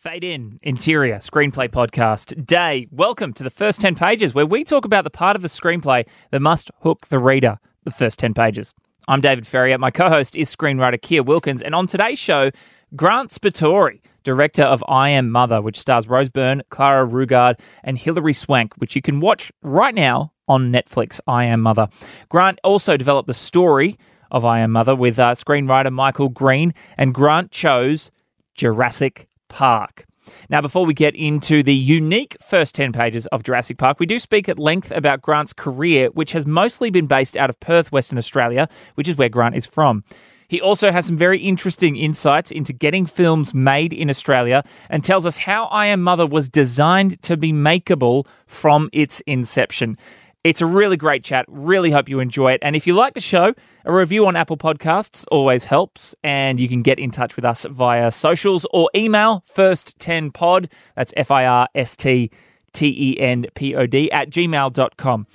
Fade in, Interior, Screenplay Podcast. Day, welcome to the first 10 pages where we talk about the part of a screenplay that must hook the reader, the first 10 pages. I'm David Ferrier. My co-host is screenwriter Keir Wilkins. And on today's show, Grant Sputore, director of I Am Mother, which stars Rose Byrne, Clara Rugard and Hilary Swank, which you can watch right now on Netflix, I Am Mother. Grant also developed the story of I Am Mother with screenwriter Michael Green. And Grant chose Jurassic Park. Now, before we get into the unique first 10 pages of Jurassic Park, we do speak at length about Grant's career, which has mostly been based out of Perth, Western Australia, which is where Grant is from. He also has some very interesting insights into getting films made in Australia and tells us how I Am Mother was designed to be makeable from its inception. It's a really great chat. Really hope you enjoy it. And if you like the show, a review on Apple Podcasts always helps. And you can get in touch with us via socials or email, first10pod, that's firsttenpod @gmail.com.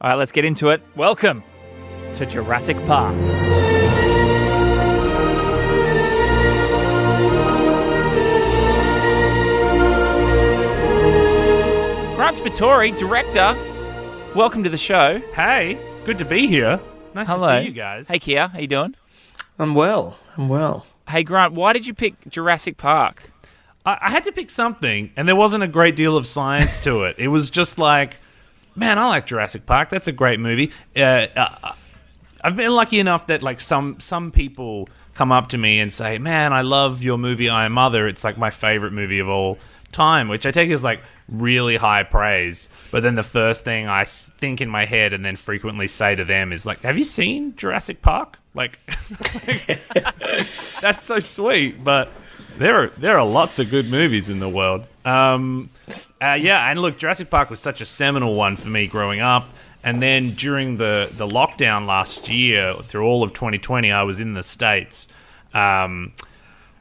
All right, let's get into it. Welcome to Jurassic Park. Grant Sputore, director. Welcome to the show. Hey, good to be here. Nice to see you guys. Hey, Keir, how you doing? I'm well. Hey, Grant, why did you pick Jurassic Park? I had to pick something, and there wasn't a great deal of science to it. It was just like, man, I like Jurassic Park. That's a great movie. I've been lucky enough that like some people come up to me and say, man, I love your movie I Am Mother. It's like my favorite movie of all time, which I take as like really high praise, but then the first thing I think in my head and then frequently say to them is like, have you seen Jurassic Park? Like, that's so sweet, but there are lots of good movies in the world. Yeah, and look, Jurassic Park was such a seminal one for me growing up, and then during the lockdown last year, through all of 2020, I was in the States,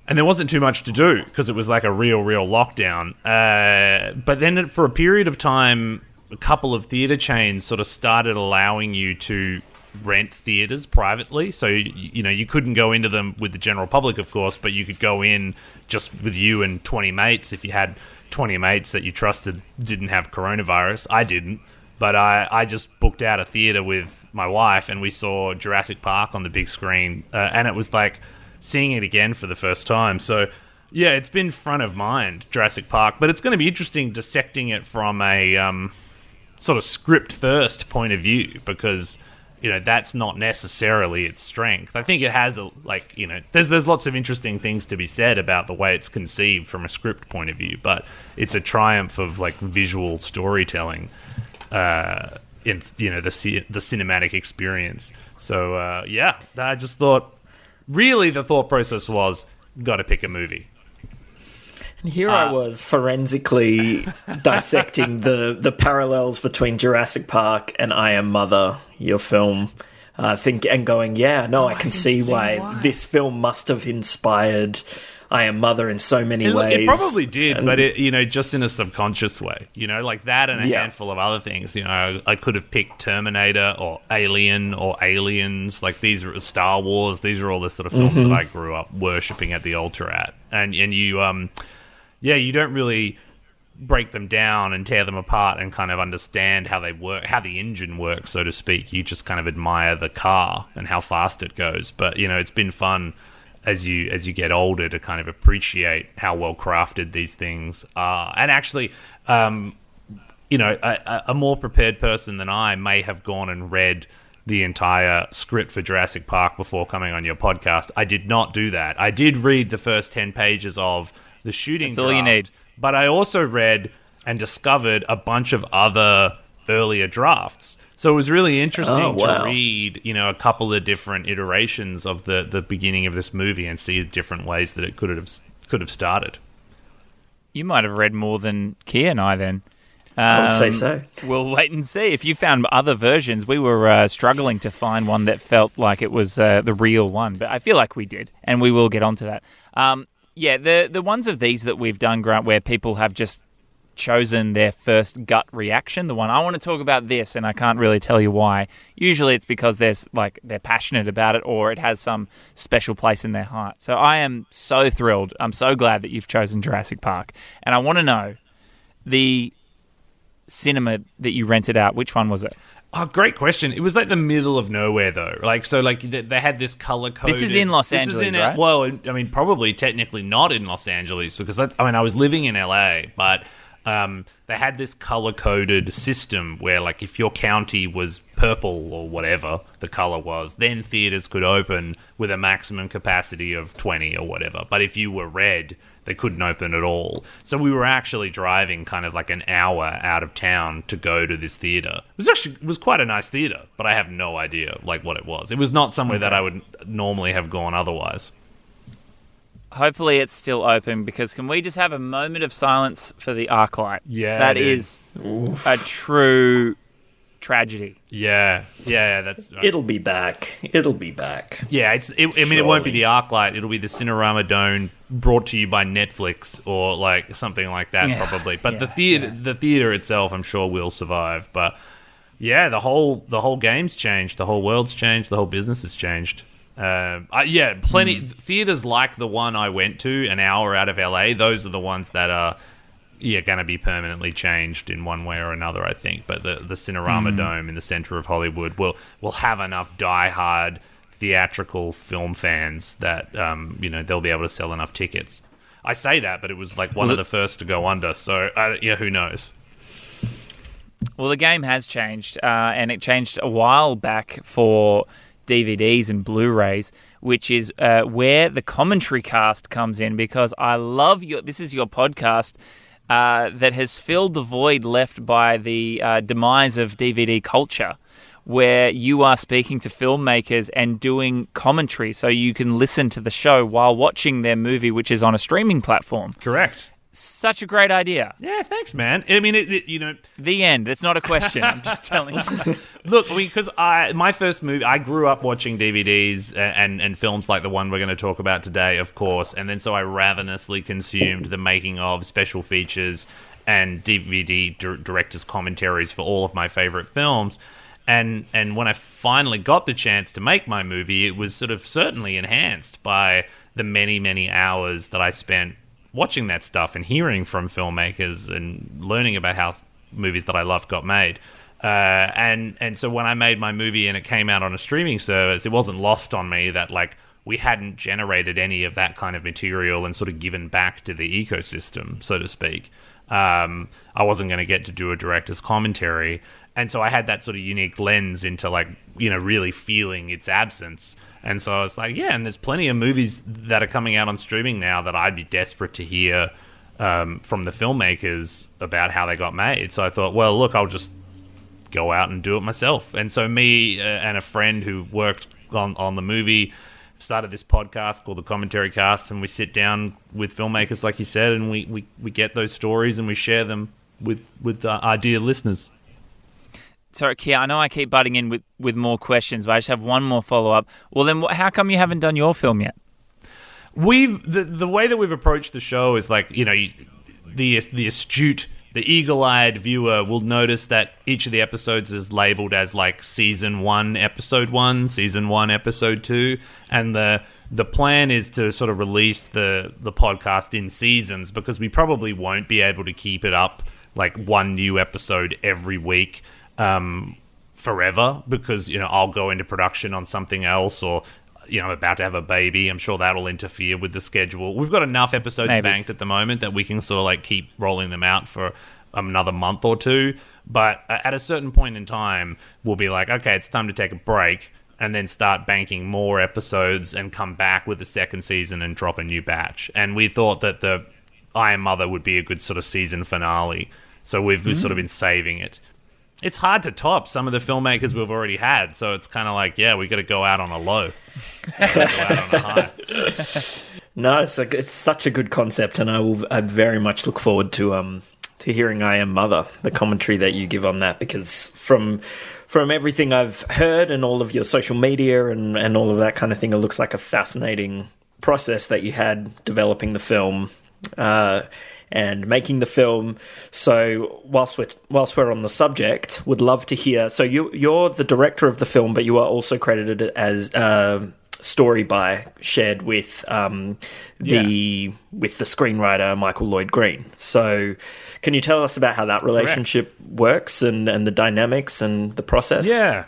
and there wasn't too much to do because it was like a real lockdown. But then for a period of time, a couple of theatre chains sort of started allowing you to rent theatres privately. So, you know, you couldn't go into them with the general public, of course, but you could go in just with you and 20 mates if you had 20 mates that you trusted didn't have coronavirus. I didn't. But I just booked out a theatre with my wife and we saw Jurassic Park on the big screen. And it was like seeing it again for the first time. So, yeah, it's been front of mind, Jurassic Park. But it's going to be interesting dissecting it from a sort of script-first point of view because, you know, that's not necessarily its strength. I think it has, there's lots of interesting things to be said about the way it's conceived from a script point of view. But it's a triumph of, like, visual storytelling in, you know, the cinematic experience. So, yeah, I just thought, really, the thought process was, got to pick a movie. And here I was forensically dissecting the parallels between Jurassic Park and I Am Mother, your film, I can see why this film must have inspired I Am Mother in so many ways. It probably did, but it, you know, just in a subconscious way, you know, like that and a handful of other things. You know, I could have picked Terminator or Alien or Aliens, like these are Star Wars. These are all the sort of films that I grew up worshipping at the altar at, and you, you don't really break them down and tear them apart and kind of understand how they work, how the engine works, so to speak. You just kind of admire the car and how fast it goes. But you know, it's been fun as you get older to kind of appreciate how well crafted these things are. And actually, you know, a more prepared person than I may have gone and read the entire script for Jurassic Park before coming on your podcast. I did not do that. I did read the first 10 pages of the shooting draft. That's all you need. But I also read and discovered a bunch of other earlier drafts. So it was really interesting to read, you know, a couple of different iterations of the beginning of this movie and see different ways that it could have started. You might have read more than Keir and I then. I would say so. We'll wait and see. If you found other versions, we were struggling to find one that felt like it was the real one. But I feel like we did, and we will get onto that. The ones of these that we've done, Grant, where people have just chosen their first gut reaction, the one, I want to talk about this and I can't really tell you why. Usually it's because there's like they're passionate about it or it has some special place in their heart. So I am so thrilled. I'm so glad that you've chosen Jurassic Park. And I want to know, the cinema that you rented out, which one was it? Oh, great question. It was like the middle of nowhere, though. Like, so, like, they had this color code. This is in Los Angeles, right? Well, I mean, probably technically not in Los Angeles because that's, I mean, I was living in LA, but they had this color-coded system where, like, if your county was purple or whatever the color was, then theaters could open with a maximum capacity of 20 or whatever. But if you were red, they couldn't open at all. So we were actually driving kind of like an hour out of town to go to this theater. It was quite a nice theater, but I have no idea like what it was. It was not somewhere that I would normally have gone otherwise. Hopefully it's still open, because can we just have a moment of silence for the ArcLight? Yeah, that is a true tragedy. Yeah, that's right. It'll be back. Yeah, I mean, it won't be the ArcLight. It'll be the Cinerama Dome, brought to you by Netflix or like something like that, probably. But the theater itself, I'm sure, will survive. But yeah, the whole game's changed, the whole world's changed, the whole business has changed. Plenty theaters like the one I went to, an hour out of LA. Those are the ones that are going to be permanently changed in one way or another, I think. But the Cinerama Dome in the center of Hollywood will have enough diehard theatrical film fans that they'll be able to sell enough tickets. I say that, but it was like one of the first to go under, so who knows. Well, the game has changed, and it changed a while back for DVDs and Blu-rays, which is where the Commentary Cast comes in, because I love this is your podcast that has filled the void left by the demise of DVD culture, where you are speaking to filmmakers and doing commentary so you can listen to the show while watching their movie, which is on a streaming platform. Correct. Such a great idea. Yeah, thanks, man. I mean, the end. It's not a question. I'm just telling you. Look, I mean, because my first movie, I grew up watching DVDs and films like the one we're going to talk about today, of course, and then so I ravenously consumed the making of, special features, and DVD directors' commentaries for all of my favorite films. And when I finally got the chance to make my movie, it was sort of certainly enhanced by the many, many hours that I spent watching that stuff and hearing from filmmakers and learning about how movies that I loved got made. And so when I made my movie and it came out on a streaming service, it wasn't lost on me that like we hadn't generated any of that kind of material and sort of given back to the ecosystem, so to speak. I wasn't going to get to do a director's commentary. And so I had that sort of unique lens into like, really feeling its absence. And so I was like, yeah, and there's plenty of movies that are coming out on streaming now that I'd be desperate to hear from the filmmakers about how they got made. So I thought, well, look, I'll just go out and do it myself. And so me and a friend who worked on the movie started this podcast called The Commentary Cast, and we sit down with filmmakers, like you said, and we get those stories and we share them with our dear listeners. Sorry, Keir, I know I keep butting in with more questions, but I just have one more follow-up. Well, then how come you haven't done your film yet? The way that we've approached the show is like, the astute, the eagle-eyed viewer will notice that each of the episodes is labelled as like Season 1, Episode 1, Season 1, Episode 2, and the plan is to sort of release the podcast in seasons, because we probably won't be able to keep it up like one new episode every week forever, because I'll go into production on something else, or I'm about to have a baby. I'm sure that'll interfere with the schedule. We've got enough episodes banked at the moment that we can sort of like keep rolling them out for another month or two, but at a certain point in time we'll be like, okay, it's time to take a break, and then start banking more episodes and come back with the second season and drop a new batch. And we thought that the I Am Mother would be a good sort of season finale, so we've sort of been saving it. It's hard to top some of the filmmakers we've already had, so it's kind of like, we got to go out on a low. No, it's such a good concept, and I very much look forward to hearing I Am Mother, the commentary that you give on that, because from everything I've heard and all of your social media and all of that kind of thing, it looks like a fascinating process that you had developing the film. and making the film. So whilst we're on the subject, would love to hear. So you're the director of the film, but you are also credited as story by shared with the screenwriter Michael Lloyd Green. So can you tell us about how that relationship works and the dynamics and the process? Yeah.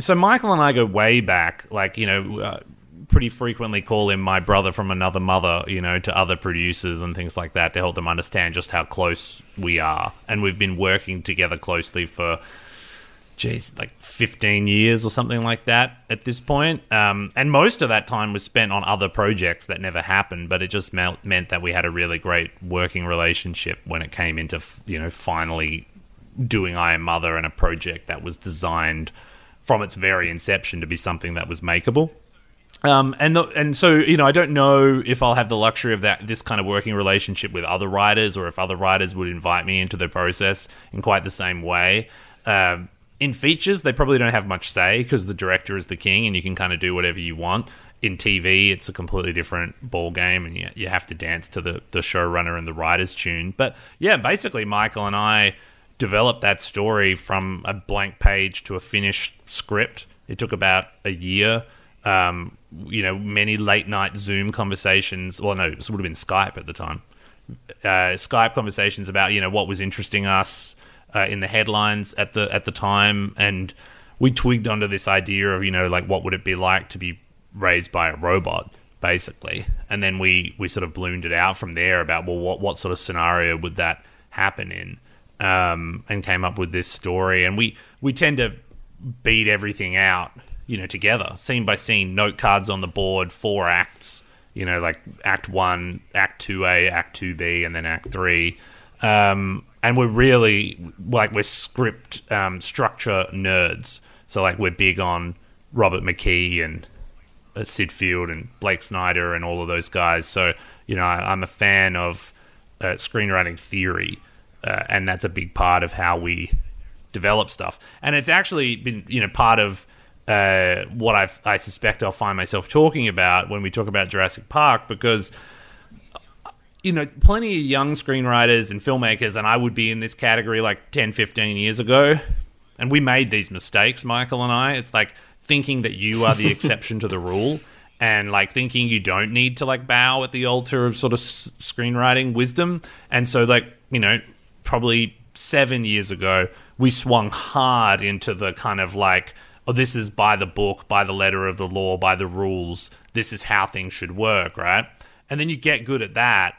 So Michael and I go way back, pretty frequently call him my brother from another mother, to other producers and things like that to help them understand just how close we are. And we've been working together closely for, 15 years or something like that at this point. And most of that time was spent on other projects that never happened, but it just meant that we had a really great working relationship when it came into, finally doing I Am Mother and a project that was designed from its very inception to be something that was makeable. And so I don't know if I'll have the luxury of this kind of working relationship with other writers, or if other writers would invite me into the process in quite the same way. In features, they probably don't have much say because the director is the king and you can kind of do whatever you want. In TV, it's a completely different ball game, and you have to dance to the showrunner and the writer's tune. But yeah, basically Michael and I developed that story from a blank page to a finished script. It took about a year. Many late night Zoom conversations. Well, no, this would have been Skype at the time. Skype conversations about, what was interesting us. In the headlines at the time, and we twigged onto this idea of what would it be like to be raised by a robot, basically, and then we sort of bloomed it out from there about what sort of scenario would that happen in, and came up with this story. And we tend to beat everything out together, scene by scene, note cards on the board, 4 acts, Act 1, Act 2A, Act 2B, and then Act 3. And we're really, we're script structure nerds. So, we're big on Robert McKee and Sid Field and Blake Snyder and all of those guys. So, I'm a fan of screenwriting theory, and that's a big part of how we develop stuff. And it's actually been, part of what I suspect I'll find myself talking about when we talk about Jurassic Park, because... plenty of young screenwriters and filmmakers, and I would be in this category 10, 15 years ago, and we made these mistakes, Michael and I. It's thinking that you are the exception to the rule, and thinking you don't need to bow at the altar of sort of screenwriting wisdom. And so probably 7 years ago, we swung hard into the kind of this is by the book, by the letter of the law, by the rules. This is how things should work, right? And then you get good at that.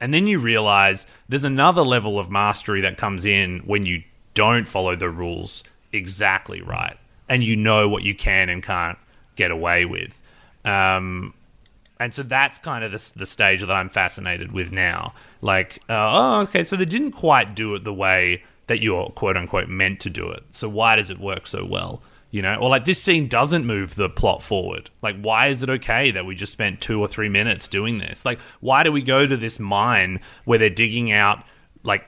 And then you realize there's another level of mastery that comes in when you don't follow the rules exactly right. And you know what you can and can't get away with. And so that's kind of the stage that I'm fascinated with now. So they didn't quite do it the way that you're quote unquote meant to do it. So why does it work so well? Or this scene doesn't move the plot forward. Why is it okay that we just spent 2 or 3 minutes doing this? Why do we go to this mine where they're digging out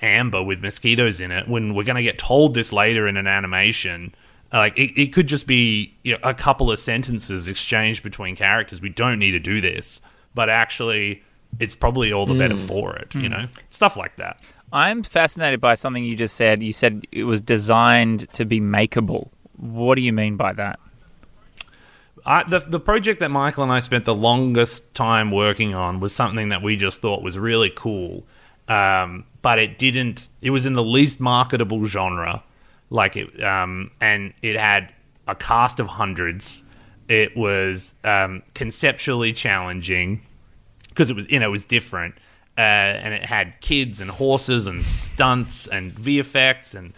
amber with mosquitoes in it when we're going to get told this later in an animation? It could just be a couple of sentences exchanged between characters. We don't need to do this, but actually, it's probably all the better for it. Stuff like that. I'm fascinated by something you just said. You said it was designed to be makeable. What do you mean by that? The project that Michael and I spent the longest time working on was something that we just thought was really cool, but it didn't. It was in the least marketable genre, and it had a cast of hundreds. It was conceptually challenging because it was it was different, and it had kids and horses and stunts and VFX and.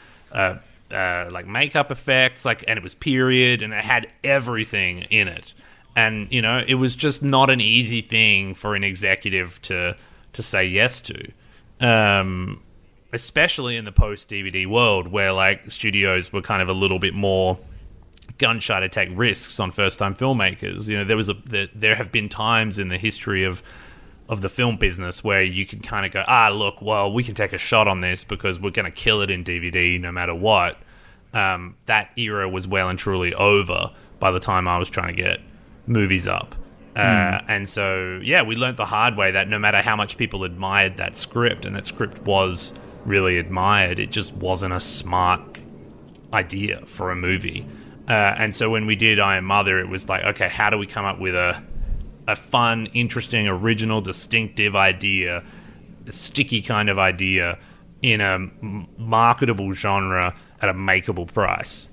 Makeup effects, and it was period, and it had everything in it, and it was just not an easy thing for an executive to say yes to, especially in the post DVD world where studios were kind of a little bit more gun shy to take risks on first time filmmakers. There have been times in the history of the film business where you can kind of go, we can take a shot on this because we're going to kill it in DVD no matter what. That era was well and truly over by the time I was trying to get movies up. And so, yeah, we learnt the hard way that no matter how much people admired that script, and that script was really admired, it just wasn't a smart idea for a movie. And so when we did I Am Mother, it was like, okay, how do we come up with a fun, interesting, original, distinctive idea, a sticky kind of idea in a marketable genre at a makeable price?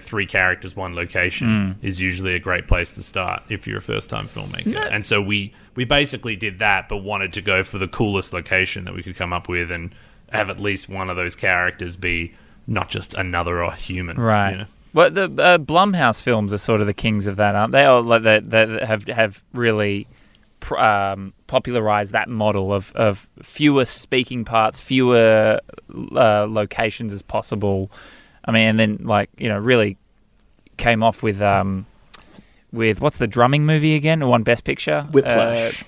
Three characters, one location is usually a great place to start if you're a first-time filmmaker. And so we basically did that, but wanted to go for the coolest location that we could come up with and have at least one of those characters be not just another or human. Right. You know? Well, the Blumhouse films are sort of the kings of that, aren't they? Or like they have really popularized that model of fewer speaking parts, fewer locations as possible. I mean, and then, like, you know, really came off with what's the drumming movie again? One Best Picture? Whiplash.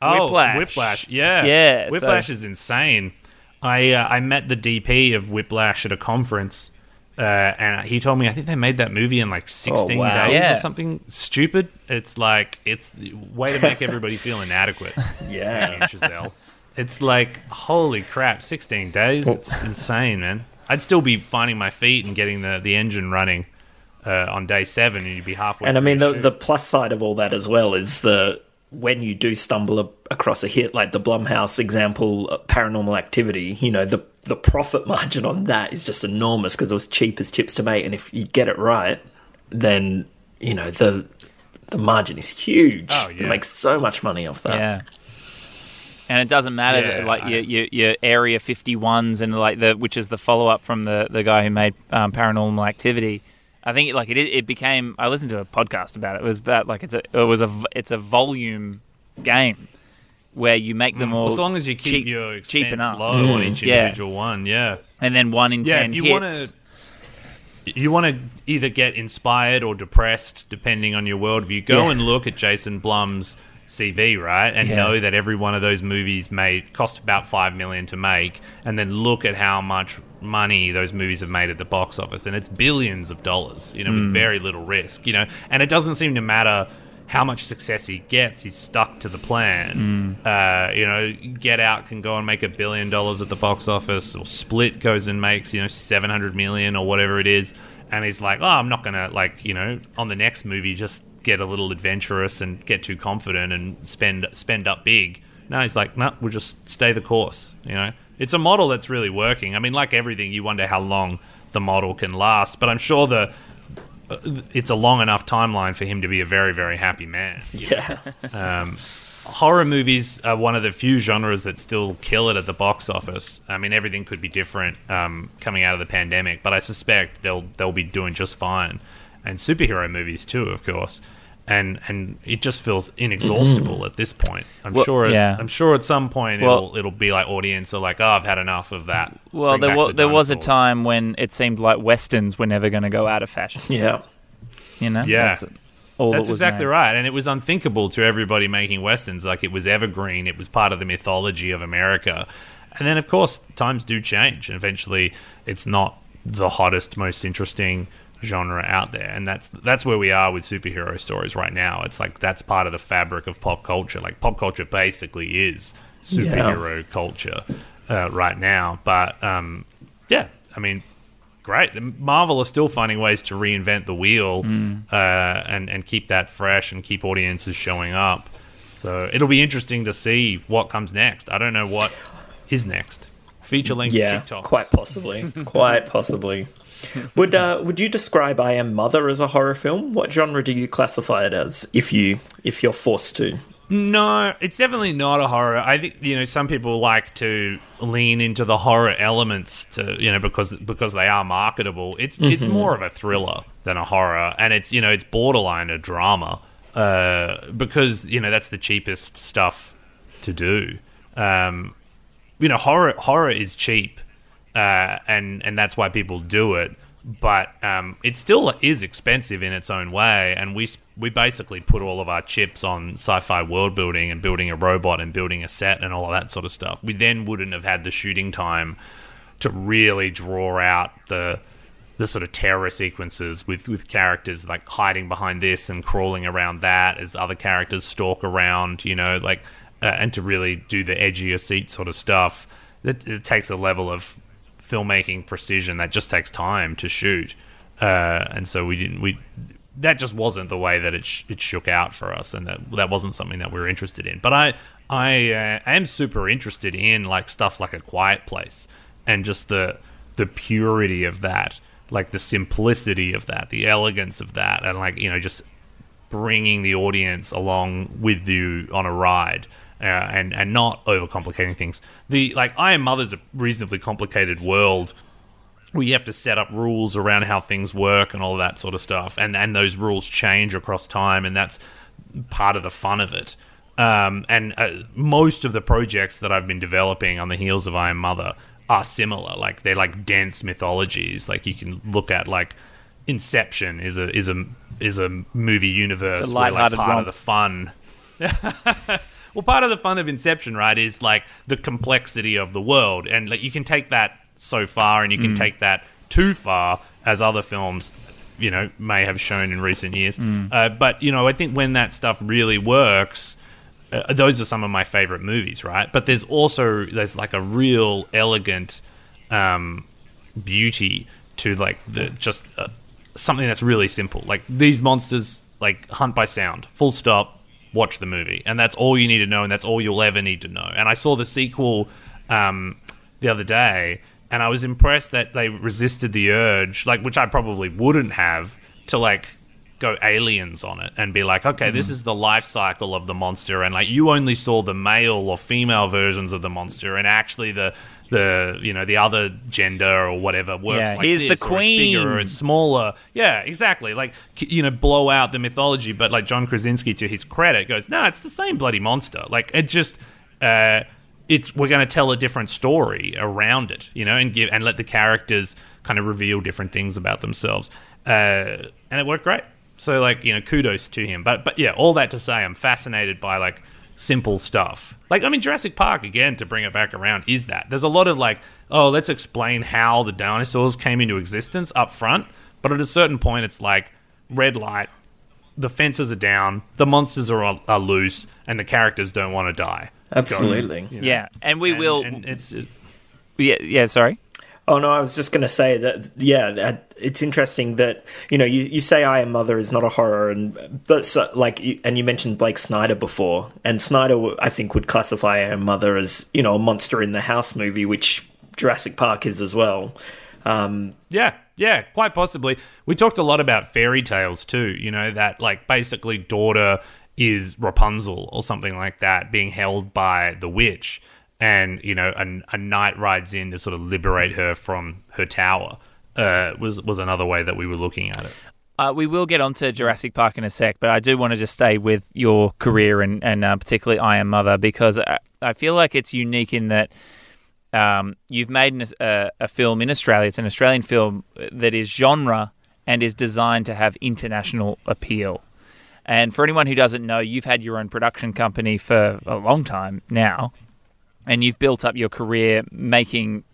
Whiplash. Yeah. Whiplash is insane. I met the DP of Whiplash at a conference, and he told me I think they made that movie in like 16 days or something stupid. It's like, it's a way to make everybody feel inadequate. Yeah. Giselle. It's like, holy crap, 16 days. It's insane, man. I'd still be finding my feet and getting the engine running on day 7, and you'd be halfway. And I mean, the plus side of all that as well is when you do stumble across a hit, like the Blumhouse example, Paranormal Activity, you know, the profit margin on that is just enormous because it was cheap as chips to make, and if you get it right, then, you know, the margin is huge. Oh, yeah. It makes so much money off that. Yeah. And it doesn't matter, your Area 51s and like which is the follow up from the guy who made Paranormal Activity. I think it became. I listened to a podcast about it. It was about it's a volume game where you make them all. As long as you keep your expense low on each individual one, and then 1 in 10 hits. You want to either get inspired or depressed, depending on your worldview. Go and look at Jason Blum's CV, right? And know that every one of those movies cost about $5 million to make, and then look at how much money those movies have made at the box office, and it's billions of dollars, you know, with very little risk, you know. And it doesn't seem to matter how much success he gets, he's stuck to the plan. You know, Get Out can go and make $1 billion at the box office, or Split goes and makes, you know, 700 million or whatever it is, and he's like, oh, I'm not gonna, like, you know, on the next movie just get a little adventurous and get too confident and spend up big. No, he's like, no, we'll just stay the course, you know. It's a model that's really working. I mean, like everything, you wonder how long the model can last, but I'm sure it's a long enough timeline for him to be a very, very happy man. Yeah. Horror movies are one of the few genres that still kill it at the box office. I mean, everything could be different coming out of the pandemic, but I suspect they'll be doing just fine. And superhero movies too, of course, and it just feels inexhaustible at this point. I'm sure at some point it'll be like, audience are like, oh, I've had enough of that. Well, there was a time when it seemed like westerns were never going to go out of fashion. Yeah, you know, that's exactly right. And it was unthinkable to everybody making westerns. Like, it was evergreen. It was part of the mythology of America. And then, of course, times do change, and eventually, it's not the hottest, most interesting genre out there, and that's where we are with superhero stories right now. It's like, that's part of the fabric of pop culture. Like, pop culture basically is superhero culture right now. But I mean, great, Marvel are still finding ways to reinvent the wheel and keep that fresh and keep audiences showing up. So it'll be interesting to see what comes next. I don't know what is next. Feature length TikToks. quite possibly. Would you describe I Am Mother as a horror film? What genre do you classify it as, if you're forced to? No, it's definitely not a horror. I think, you know, some people like to lean into the horror elements to, you know, because they are marketable. It's more of a thriller than a horror, and it's, you know, it's borderline a drama because, you know, that's the cheapest stuff to do. You know, horror is cheap. And that's why people do it, but it still is expensive in its own way, and we basically put all of our chips on sci-fi world building and building a robot and building a set and all of that sort of stuff. We then wouldn't have had the shooting time to really draw out the the sort of terror sequences with characters like hiding behind this and crawling around that as other characters stalk around, you know, like, and to really do the edgier seat sort of stuff. It takes a level of filmmaking precision that just takes time to shoot. And so that just wasn't the way that it shook out for us, and that wasn't something that we were interested in. But I am super interested in like stuff like A Quiet Place and just the purity of that, like the simplicity of that, the elegance of that, and like, you know, just bringing the audience along with you on a ride, and not overcomplicating things. The like I Am Mother's a reasonably complicated world. We have to set up rules around how things work and all that sort of stuff. And those rules change across time, and that's part of the fun of it. Most of the projects that I've been developing on the heels of I Am Mother are similar. Like, they're like dense mythologies. Like, you can look at like Inception is a movie universe. It's a lighthearted where, like, part of the fun. Well, part of the fun of Inception, right, is like the complexity of the world, and like you can take that so far, and you can take that too far, as other films, you know, may have shown in recent years. But, you know, I think when that stuff really works, those are some of my favorite movies, right? But there's also like a real elegant beauty to like just something that's really simple. Like, these monsters like hunt by sound. Full stop. Watch the movie, and that's all you need to know, and that's all you'll ever need to know. And I saw the sequel the other day. And I was impressed that they resisted the urge, like, which I probably wouldn't have, to like go Aliens on it and be like, okay, this is the life cycle of the monster, and like you only saw the male or female versions of the monster, and actually the you know, the other gender or whatever works like here's this, the queen, or it's bigger or it's smaller. Yeah, exactly. Like, you know, blow out the mythology, but like John Krasinski, to his credit, goes, no, it's the same bloody monster. Like, it just. We're going to tell a different story around it, you know, and let the characters kind of reveal different things about themselves, and it worked great. So, like, you know, kudos to him. But yeah, all that to say, I'm fascinated by like simple stuff. Like, I mean, Jurassic Park, again, to bring it back around, is that there's a lot of like, oh, let's explain how the dinosaurs came into existence up front, but at a certain point, it's like red light. The fences are down, the monsters are loose, and the characters don't want to die. Absolutely. You know? Yeah, and we will... And it's... Yeah, sorry? Oh, no, I was just going to say that, yeah, it's interesting that, you know, you say I Am Mother is not a horror, and you mentioned Blake Snyder before, and Snyder, I think, would classify I Am Mother as, you know, a monster in the house movie, which Jurassic Park is as well. Yeah, quite possibly. We talked a lot about fairy tales too, you know, that like basically daughter is Rapunzel or something like that being held by the witch, and, you know, a knight rides in to sort of liberate her from her tower, was another way that we were looking at it. We will get onto Jurassic Park in a sec, but I do want to just stay with your career and particularly I Am Mother, because I feel like it's unique in that you've made a film in Australia. It's an Australian film that is genre and is designed to have international appeal. And for anyone who doesn't know, you've had your own production company for a long time now, and you've built up your career making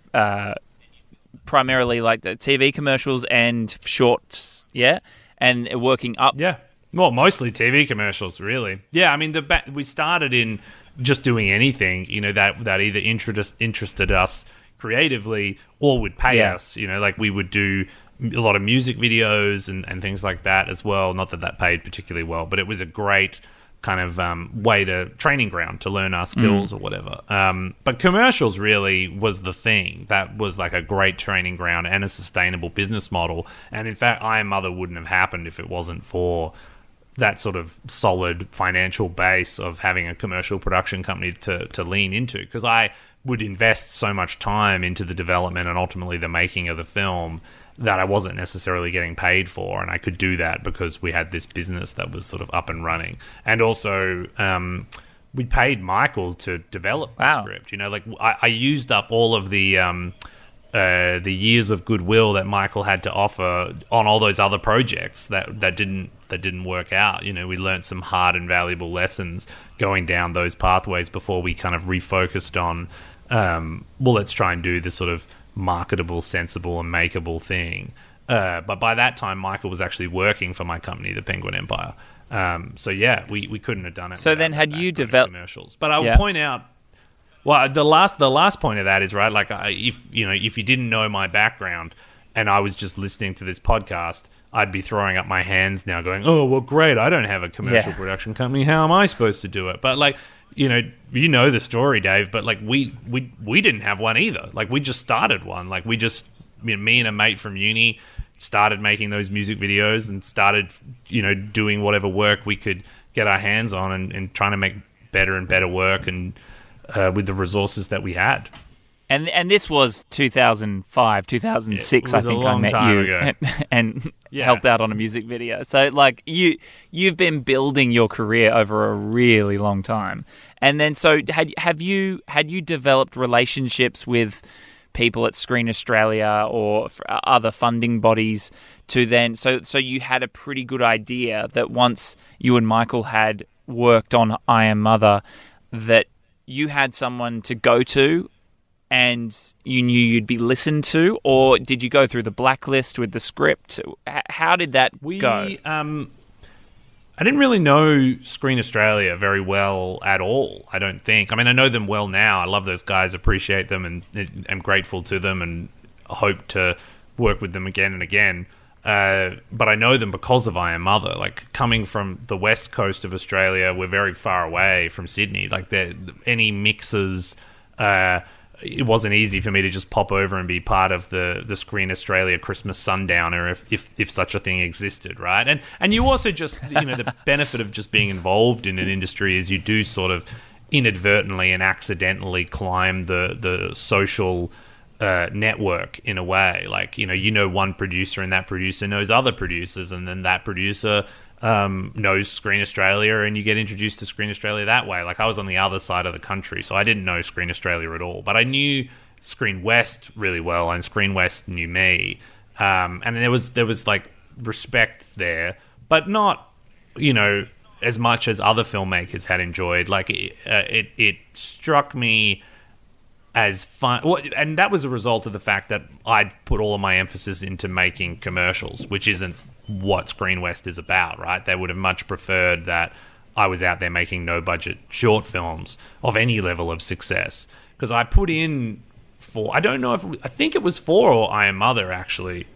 primarily like the TV commercials and shorts, yeah? And working up. Yeah, well, mostly TV commercials, really. Yeah, I mean, we started in... just doing anything, you know, that either interested us creatively or would pay us, you know, like we would do a lot of music videos and things like that as well. Not that paid particularly well, but it was a great kind of way to training ground to learn our skills or whatever. But commercials really was the thing that was like a great training ground and a sustainable business model. And in fact, I Am Mother wouldn't have happened if it wasn't for that sort of solid financial base of having a commercial production company to lean into, because I would invest so much time into the development and ultimately the making of the film that I wasn't necessarily getting paid for, and I could do that because we had this business that was sort of up and running. And also we paid Michael to develop the script. You know, like I used up all of the years of goodwill that Michael had to offer on all those other projects that didn't work out. You know, we learned some hard and valuable lessons going down those pathways before we kind of refocused on, let's try and do this sort of marketable, sensible, and makeable thing. But by that time, Michael was actually working for my company, The Penguin Empire. So yeah, we couldn't have done it. So then, had you developed commercials? But I will point out, well, the last point of that is right. Like, if you didn't know my background and I was just listening to this podcast, I'd be throwing up my hands now, going, "Oh, well, great! I don't have a commercial production company. How am I supposed to do it?" But like, you know the story, Dave. But like, we didn't have one either. Like, we just started one. Like, we just me and a mate from uni started making those music videos and started, doing whatever work we could get our hands on and trying to make better and better work and with the resources that we had. And this was 2005, 2006, I think I met you and helped out on a music video. So, like, you've been building your career over a really long time. And then, so, had you developed relationships with people at Screen Australia or other funding bodies to then... So you had a pretty good idea that once you and Michael had worked on I Am Mother, that you had someone to go to and you knew you'd be listened to? Or did you go through the blacklist with the script? How did that go? I didn't really know Screen Australia very well at all, I don't think. I mean, I know them well now. I love those guys, appreciate them, and I'm grateful to them and hope to work with them again and again. But I know them because of I Am Mother. Like, coming from the west coast of Australia, we're very far away from Sydney. Like, any mixers... it wasn't easy for me to just pop over and be part of the Screen Australia Christmas Sundowner if such a thing existed, right? And you also just, the benefit of just being involved in an industry is you do sort of inadvertently and accidentally climb the social network in a way. Like, one producer and that producer knows other producers, and then that producer knows Screen Australia, and you get introduced to Screen Australia that way. Like, I was on the other side of the country, so I didn't know Screen Australia at all, but I knew Screen West really well, and Screen West knew me, and there was like respect there, but not as much as other filmmakers had enjoyed. Like, it struck me as fun, and that was a result of the fact that I'd put all of my emphasis into making commercials, which isn't what Screen West is about, right? They would have much preferred that I was out there making no-budget short films of any level of success, because I put in I think it was 4 or I Am Mother, actually.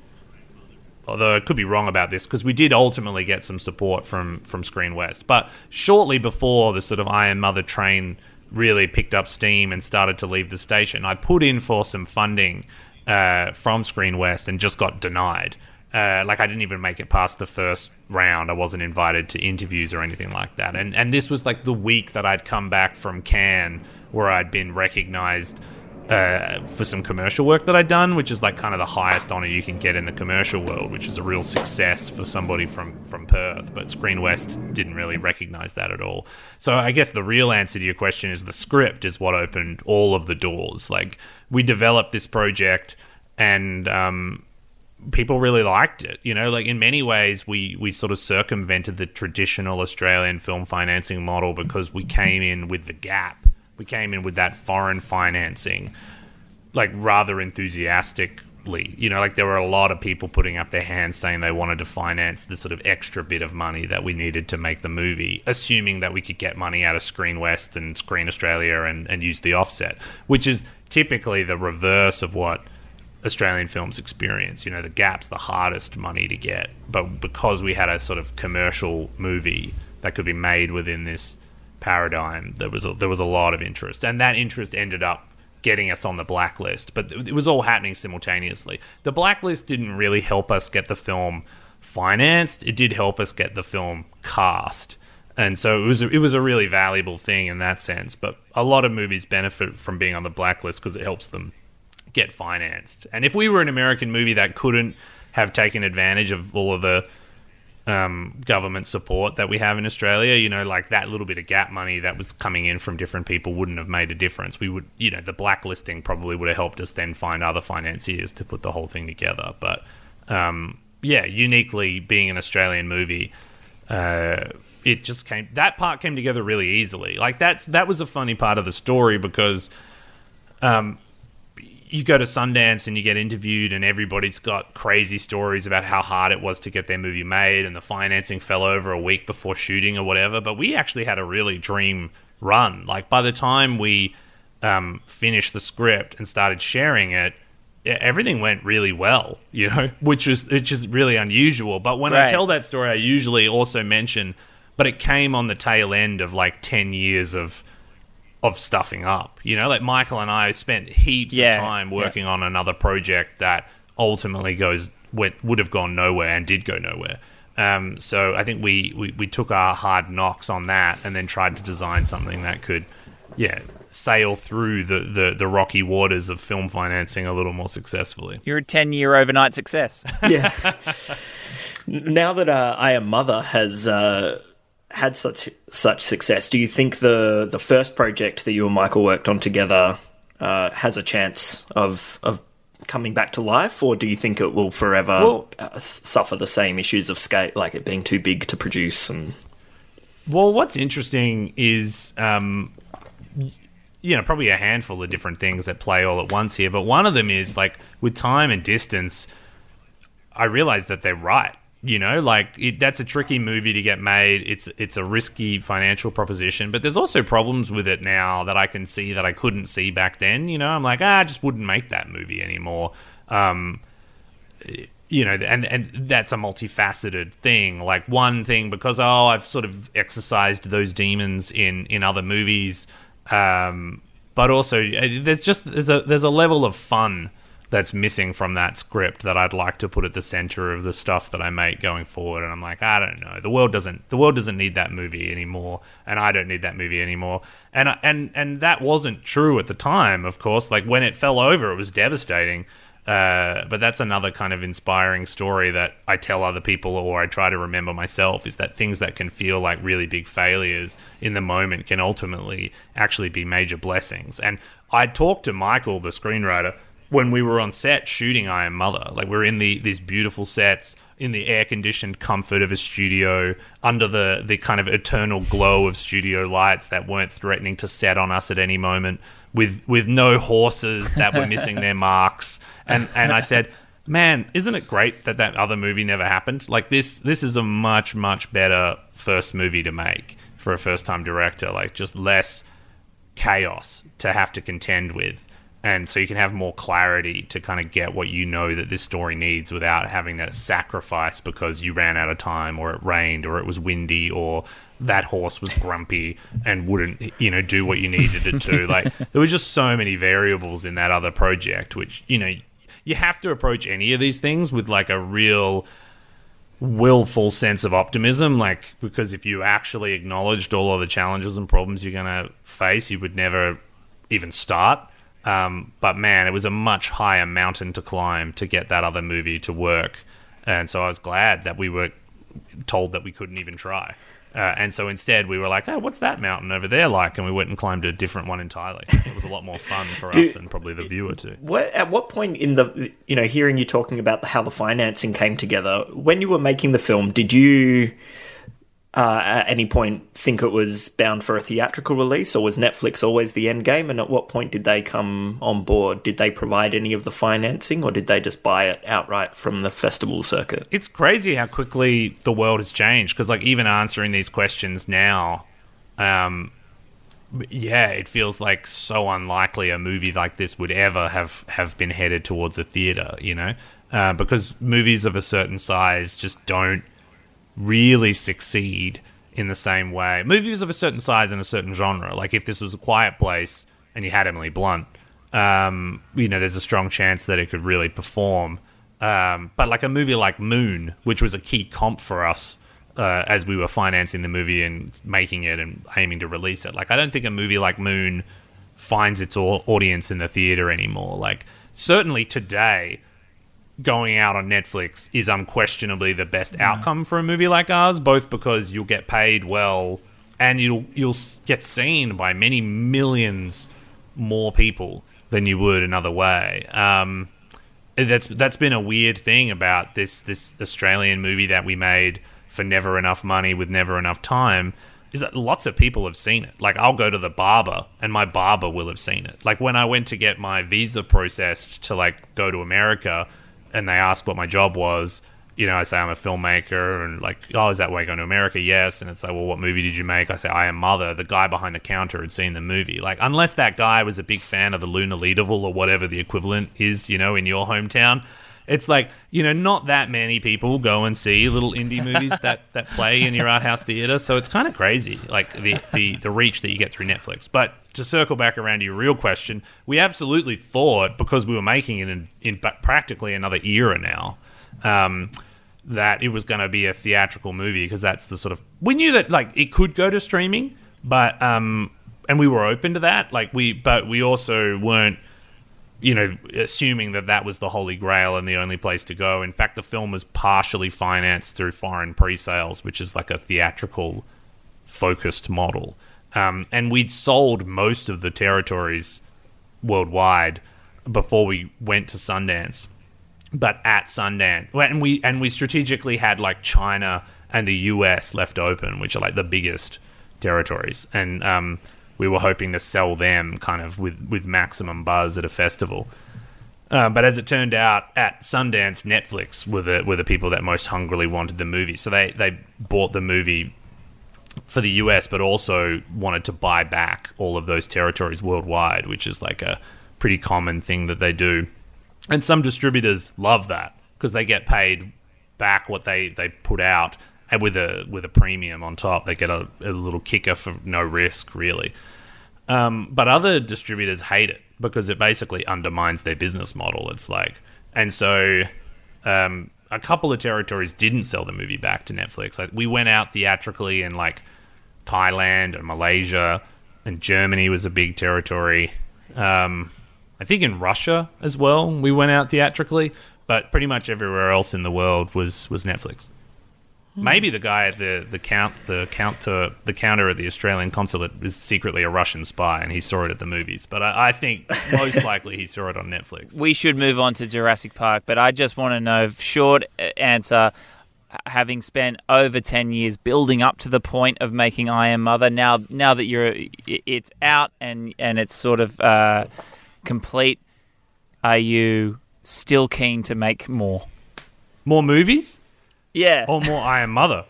Although I could be wrong about this, because we did ultimately get some support from Screen West. But shortly before the sort of I Am Mother train really picked up steam and started to leave the station, I put in for some funding from Screen West and just got denied. I didn't even make it past the first round. I wasn't invited to interviews or anything like that. And this was like the week that I'd come back from Cannes, where I'd been recognised for some commercial work that I'd done, which is like kind of the highest honour you can get in the commercial world, which is a real success for somebody from Perth. But Screen West didn't really recognise that at all. So I guess the real answer to your question is the script is what opened all of the doors. Like, we developed this project and... people really liked it, like in many ways we sort of circumvented the traditional Australian film financing model, because we came in with the gap. We came in with that foreign financing, like, rather enthusiastically, there were a lot of people putting up their hands saying they wanted to finance the sort of extra bit of money that we needed to make the movie, assuming that we could get money out of Screen West and Screen Australia and use the offset, which is typically the reverse of what Australian films experience. The gap's the hardest money to get, but because we had a sort of commercial movie that could be made within this paradigm, there was a lot of interest, and that interest ended up getting us on the blacklist. But it was all happening simultaneously. The blacklist didn't really help us get the film financed. It did help us get the film cast, and so it was a really valuable thing in that sense. But a lot of movies benefit from being on the blacklist because it helps them get financed. And if we were an American movie that couldn't have taken advantage of all of the government support that we have in Australia, like that little bit of gap money that was coming in from different people wouldn't have made a difference. We would, the blacklisting probably would have helped us then find other financiers to put the whole thing together. But uniquely being an Australian movie, it just came together really easily. Like that was a funny part of the story, because you go to Sundance and you get interviewed and everybody's got crazy stories about how hard it was to get their movie made and the financing fell over a week before shooting or whatever. But we actually had a really dream run. Like, by the time we finished the script and started sharing it, everything went really well, you know, which is really unusual. But when I tell that story, I usually also mention, but it came on the tail end of like 10 years of stuffing up, you know, like Michael and I spent heaps of time working on another project that ultimately would have gone nowhere and did go nowhere. So I think we took our hard knocks on that and then tried to design something that could, sail through the rocky waters of film financing a little more successfully. You're a 10-year overnight success. Yeah. Now that I Am Mother has had such success, do you think the first project that you and Michael worked on together has a chance of coming back to life, or do you think it will forever suffer the same issues of scale, like it being too big to produce? And well, what's interesting is probably a handful of different things that play all at once here, but one of them is, like, with time and distance, I realized that they're right. You know, like, that's a tricky movie to get made. It's a risky financial proposition, but there's also problems with it now that I can see that I couldn't see back then. You know, I'm like, I just wouldn't make that movie anymore. And that's a multifaceted thing. Like, one thing, because, I've sort of exercised those demons in other movies, but also there's a level of fun that's missing from that script that I'd like to put at the center of the stuff that I make going forward. And I'm like, I don't know. The world doesn't need that movie anymore, and I don't need that movie anymore. And that wasn't true at the time, of course. Like, when it fell over, it was devastating. But that's another kind of inspiring story that I tell other people, or I try to remember myself, is that things that can feel like really big failures in the moment can ultimately actually be major blessings. And I talked to Michael, the screenwriter, when we were on set shooting I Am Mother. Like, we're in these beautiful sets in the air-conditioned comfort of a studio under the kind of eternal glow of studio lights that weren't threatening to set on us at any moment, with no horses that were missing their marks. And I said, man, isn't it great that other movie never happened? Like, this is a much, much better first movie to make for a first-time director. Like, just less chaos to have to contend with. And so you can have more clarity to kind of get what you know that this story needs without having that sacrifice because you ran out of time, or it rained, or it was windy, or that horse was grumpy and wouldn't, do what you needed it to. Like, there were just so many variables in that other project, which, you have to approach any of these things with, like, a real willful sense of optimism, like, because if you actually acknowledged all of the challenges and problems you're going to face, you would never even start. But man, it was a much higher mountain to climb to get that other movie to work, and so I was glad that we were told that we couldn't even try, and so instead we were like, oh, what's that mountain over there like? And we went and climbed a different one entirely. It was a lot more fun for us and probably the viewer too. At what point in the, hearing you talking about how the financing came together, when you were making the film, did you at any point think it was bound for a theatrical release, or was Netflix always the end game? And at what point did they come on board? Did they provide any of the financing, or did they just buy it outright from the festival circuit? It's crazy how quickly the world has changed, because, like, even answering these questions now, it feels like so unlikely a movie like this would ever have been headed towards a theatre, because movies of a certain size just don't really succeed in the same way. Movies of a certain size and a certain genre, like if this was A Quiet Place and you had Emily Blunt, there's a strong chance that it could really perform. But like a movie like Moon, which was a key comp for us as we were financing the movie and making it and aiming to release it, like I don't think a movie like Moon finds its audience in the theater anymore. Like, certainly today, going out on Netflix is unquestionably the best outcome for a movie like ours, both because you'll get paid well and you'll get seen by many millions more people than you would another way. That's been a weird thing about this Australian movie that we made for never enough money with never enough time, is that lots of people have seen it. Like, I'll go to the barber and my barber will have seen it. Like, when I went to get my visa processed to, like, go to America and they asked what my job was, you know, I say I'm a filmmaker, and like, oh, is that way going to America? Yes. And it's like, well, what movie did you make? I say, I Am Mother. The guy behind the counter had seen the movie. Like, unless that guy was a big fan of the Lunar Leaderville or whatever the equivalent is, you know, in your hometown, it's like, you know, not that many people go and see little indie movies that play in your art house theater. So it's kind of crazy, like the reach that you get through Netflix. But to circle back around to your real question, we absolutely thought, because we were making it in practically another era now, that it was going to be a theatrical movie, because that's the sort of, we knew that like it could go to streaming, but and we were open to that, like we also weren't, you know, assuming that was the holy grail and the only place to go. In fact, the film was partially financed through foreign pre-sales, which is like a theatrical focused model, and we'd sold most of the territories worldwide before we went to Sundance. But at Sundance, and we strategically had like China and the US left open, which are like the biggest territories, and we were hoping to sell them kind of with maximum buzz at a festival. But as it turned out, at Sundance, Netflix were the people that most hungrily wanted the movie, so they bought the movie for the US, but also wanted to buy back all of those territories worldwide, which is like a pretty common thing that they do. And some distributors love that because they get paid back what they put out, and with a premium on top. They get a little kicker for no risk, really. But other distributors hate it because it basically undermines their business model. It's like, and so a couple of territories didn't sell the movie back to Netflix. Like, we went out theatrically in like Thailand and Malaysia, and Germany was a big territory. I think in Russia as well, we went out theatrically, but pretty much everywhere else in the world was Netflix. Hmm. Maybe the guy at the counter at the Australian consulate is secretly a Russian spy and he saw it at the movies, but I think most likely he saw it on Netflix. We should move on to Jurassic Park, but I just want to know, short answer, having spent over 10 years building up to the point of making I Am Mother, now that it's out and it's sort of... complete, are you still keen to make more movies? Yeah, or more I Am Mother?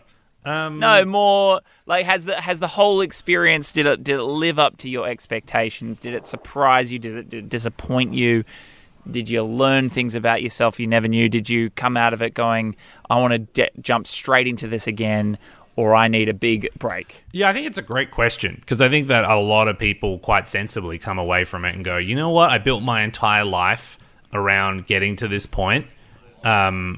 No, more like, has the whole experience, did it live up to your expectations? Did it surprise you? Did it disappoint you? Did you learn things about yourself you never knew? Did you come out of it going, I want to jump straight into this again, or I need a big break? Yeah, I think it's a great question, because I think that a lot of people quite sensibly come away from it and go, you know what, I built my entire life around getting to this point, and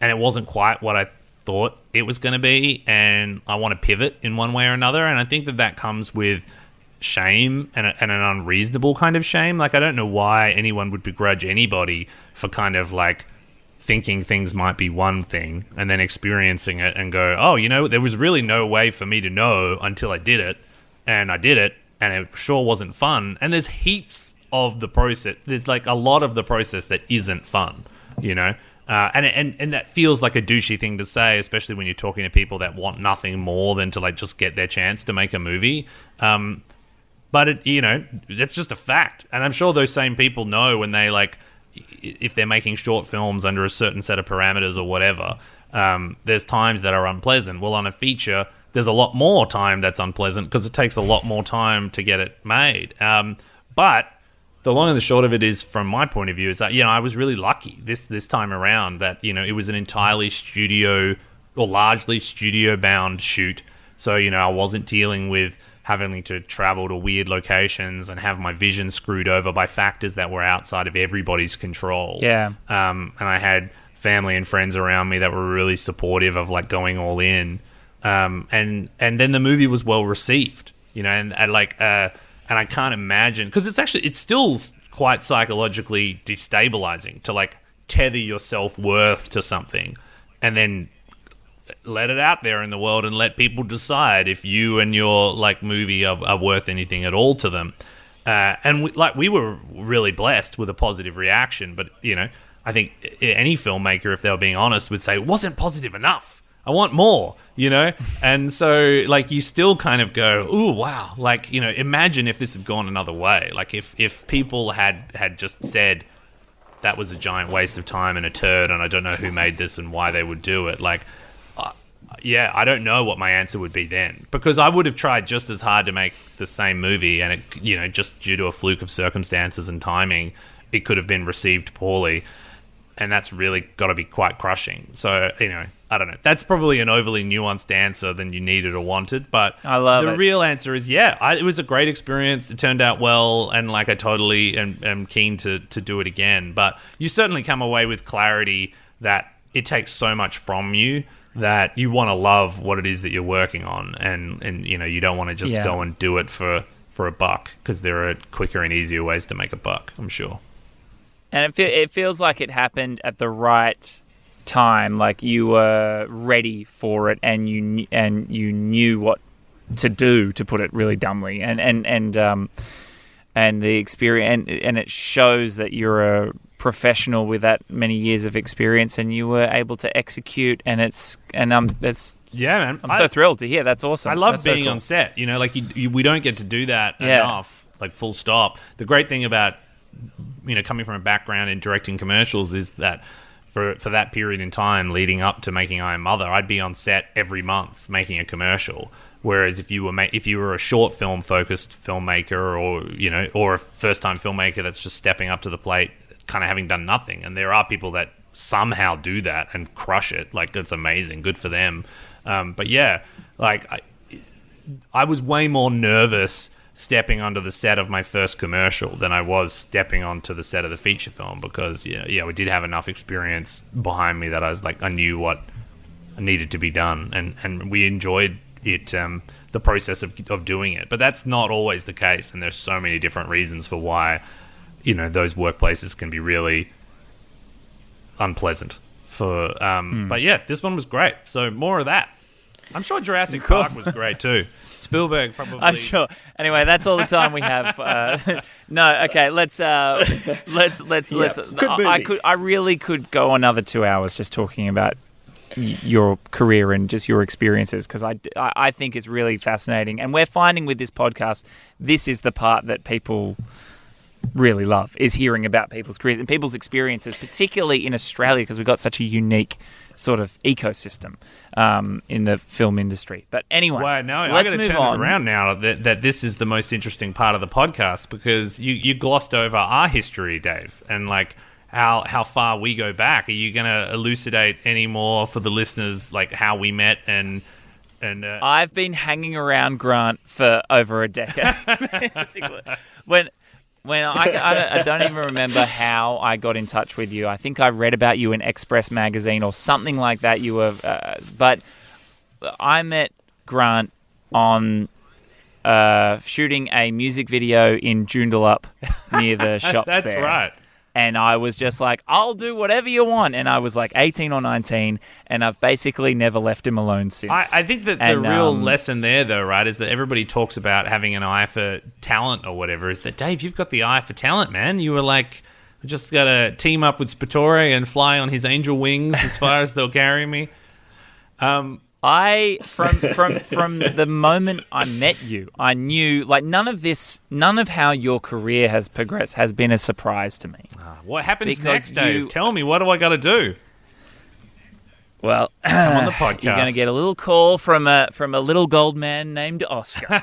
it wasn't quite what I thought it was going to be, and I want to pivot in one way or another. And I think that comes with shame, and an unreasonable kind of shame. Like, I don't know why anyone would begrudge anybody for kind of like thinking things might be one thing and then experiencing it and go, oh, you know, there was really no way for me to know until I did it, and I did it, and it sure wasn't fun. And there's heaps of the process. There's like a lot of the process that isn't fun, you know, and that feels like a douchey thing to say, especially when you're talking to people that want nothing more than to like just get their chance to make a movie. But it, you know, that's just a fact. And I'm sure those same people know when they like, if they're making short films under a certain set of parameters or whatever, there's times that are unpleasant. Well, on a feature, there's a lot more time that's unpleasant because it takes a lot more time to get it made. But the long and the short of it is, from my point of view, is that, you know, I was really lucky this time around that, you know, it was an entirely studio or largely studio-bound shoot. So, you know, I wasn't dealing with having to travel to weird locations and have my vision screwed over by factors that were outside of everybody's control. Yeah. And I had family and friends around me that were really supportive of like going all in. And then the movie was well received, you know, and I can't imagine, because it's still quite psychologically destabilizing to like tether your self-worth to something and then let it out there in the world and let people decide if you and your like movie are worth anything at all to them. And we were really blessed with a positive reaction, but you know, I think any filmmaker, if they were being honest, would say it wasn't positive enough. I want more, you know? And so, like, you still kind of go, ooh, wow. Like, you know, imagine if this had gone another way. Like, if people had just said, that was a giant waste of time and a turd, and I don't know who made this and why they would do it. Like, yeah, I don't know what my answer would be then. Because I would have tried just as hard to make the same movie, and, it, you know, just due to a fluke of circumstances and timing, it could have been received poorly. And that's really got to be quite crushing. So, you know, I don't know. That's probably an overly nuanced answer than you needed or wanted, but I love the real answer is, yeah, it was a great experience. It turned out well, and like I totally am keen to do it again. But you certainly come away with clarity that it takes so much from you that you want to love what it is that you're working on, and you know, you don't want to just go and do it for a buck, because there are quicker and easier ways to make a buck, I'm sure. And it feels like it happened at the right time, like you were ready for it, and you knew what to do, to put it really dumbly, and the experience, and it shows that you're a professional with that many years of experience, and you were able to execute, and I'm so thrilled to hear. That's awesome. I love that's being so cool on set. You know, like we don't get to do that enough. Like, full stop. The great thing about, you know, coming from a background in directing commercials is that for that period in time leading up to making I Am Mother, I'd be on set every month making a commercial. Whereas if you were a short film focused filmmaker, or, you know, or a first time filmmaker that's just stepping up to the plate, kind of having done nothing, and there are people that somehow do that and crush it, like, that's amazing, good for them. But yeah, like I was way more nervous stepping onto the set of my first commercial than I was stepping onto the set of the feature film, because we did have enough experience behind me that I was like, I knew what needed to be done, and we enjoyed it, the process of doing it. But that's not always the case, and there's so many different reasons for why, you know, those workplaces can be really unpleasant for but yeah, this one was great, so more of that. I'm sure Jurassic Park was great too. Spielberg probably. I'm sure. Anyway, that's all the time we have. No, okay. Let's. I really could go another 2 hours just talking about your career and just your experiences, because I think it's really fascinating. And we're finding with this podcast, this is the part that people really love, is hearing about people's careers and people's experiences, particularly in Australia, because we've got such a unique sort of ecosystem in the film industry. But anyway, let's move on. It around now that this is the most interesting part of the podcast, because you glossed over our history, Dave, and like how far we go back. Are you going to elucidate any more for the listeners, like how we met and I've been hanging around Grant for over a decade. When I don't even remember how I got in touch with you. I think I read about you in Express magazine or something like that. You were, but I met Grant on shooting a music video in Joondalup near the shops. That's there. That's right. And I was just like, I'll do whatever you want. And I was like 18 or 19, and I've basically never left him alone since. I think that the real lesson there, though, right, is that everybody talks about having an eye for talent or whatever, is that, Dave, you've got the eye for talent, man. You were like, I just got to team up with Sputore and fly on his angel wings as far as they'll carry me. From the moment I met you, I knew, like, none of how your career has progressed has been a surprise to me. What happens next, Dave? Tell me, what do I got to do? Well, I'm on the podcast. You're going to get a little call from a little gold man named Oscar.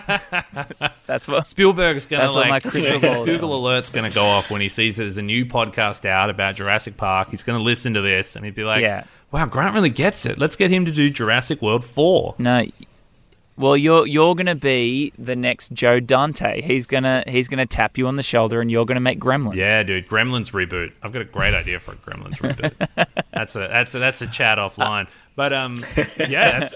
That's what Spielberg's going to, like, my crystal ball Google alert's going to go off when he sees there's a new podcast out about Jurassic Park. He's going to listen to this and he'd be like, yeah. Wow, Grant really gets it. Let's get him to do Jurassic World 4. No, well, you're going to be the next Joe Dante. He's gonna tap you on the shoulder, and you're going to make Gremlins. Yeah, dude, Gremlins reboot. I've got a great idea for a Gremlins reboot. That's a chat offline. But yeah,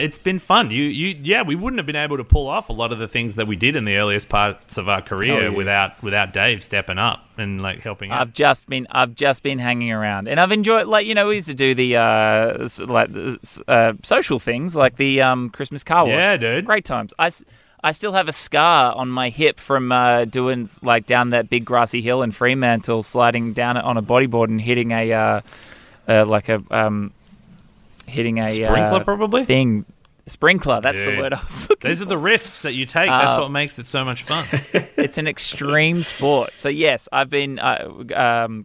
it's been fun. We wouldn't have been able to pull off a lot of the things that we did in the earliest parts of our career without Dave stepping up and like helping out. I've just been hanging around, and I've enjoyed, like, you know, we used to do the social things like the Christmas car wash. Yeah, dude, great times. I still have a scar on my hip from doing, like, down that big grassy hill in Fremantle, sliding down on a bodyboard and hitting a hitting a sprinkler, probably thing. Sprinkler, that's the word I was looking for. These are the risks that you take. That's what makes it so much fun. It's an extreme sport. So, yes, I've been... Grant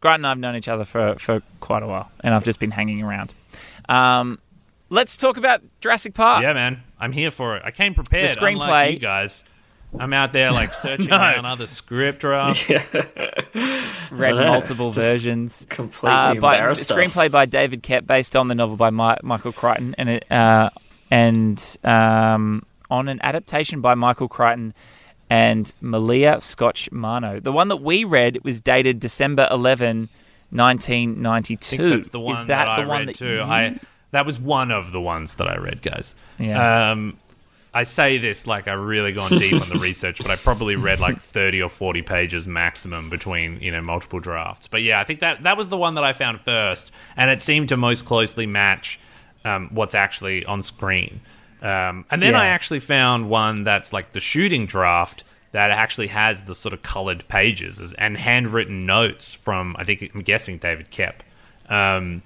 and I have known each other for quite a while, and I've just been hanging around. Let's talk about Jurassic Park. Yeah, man. I'm here for it. I came prepared. The screenplay... Unlike you guys. I'm out there, like, searching around other script drafts. Yeah. Read multiple versions. Completely embarrassed us. Screenplay by David Koepp, based on the novel by Michael Crichton, and it... And on an adaptation by Michael Crichton and Malia Scotch-Marno. The one that we read was dated December 11, 1992. I think that's the one that I read too. That was one of the ones that I read, guys. Yeah. I say this like I've really gone deep on the research, but I probably read like 30 or 40 pages maximum between, multiple drafts. But yeah, I think that was the one that I found first, and it seemed to most closely match... what's actually on screen. And then I actually found one that's like the shooting draft that actually has the sort of coloured pages and handwritten notes from, I'm guessing, David Koepp. Wow.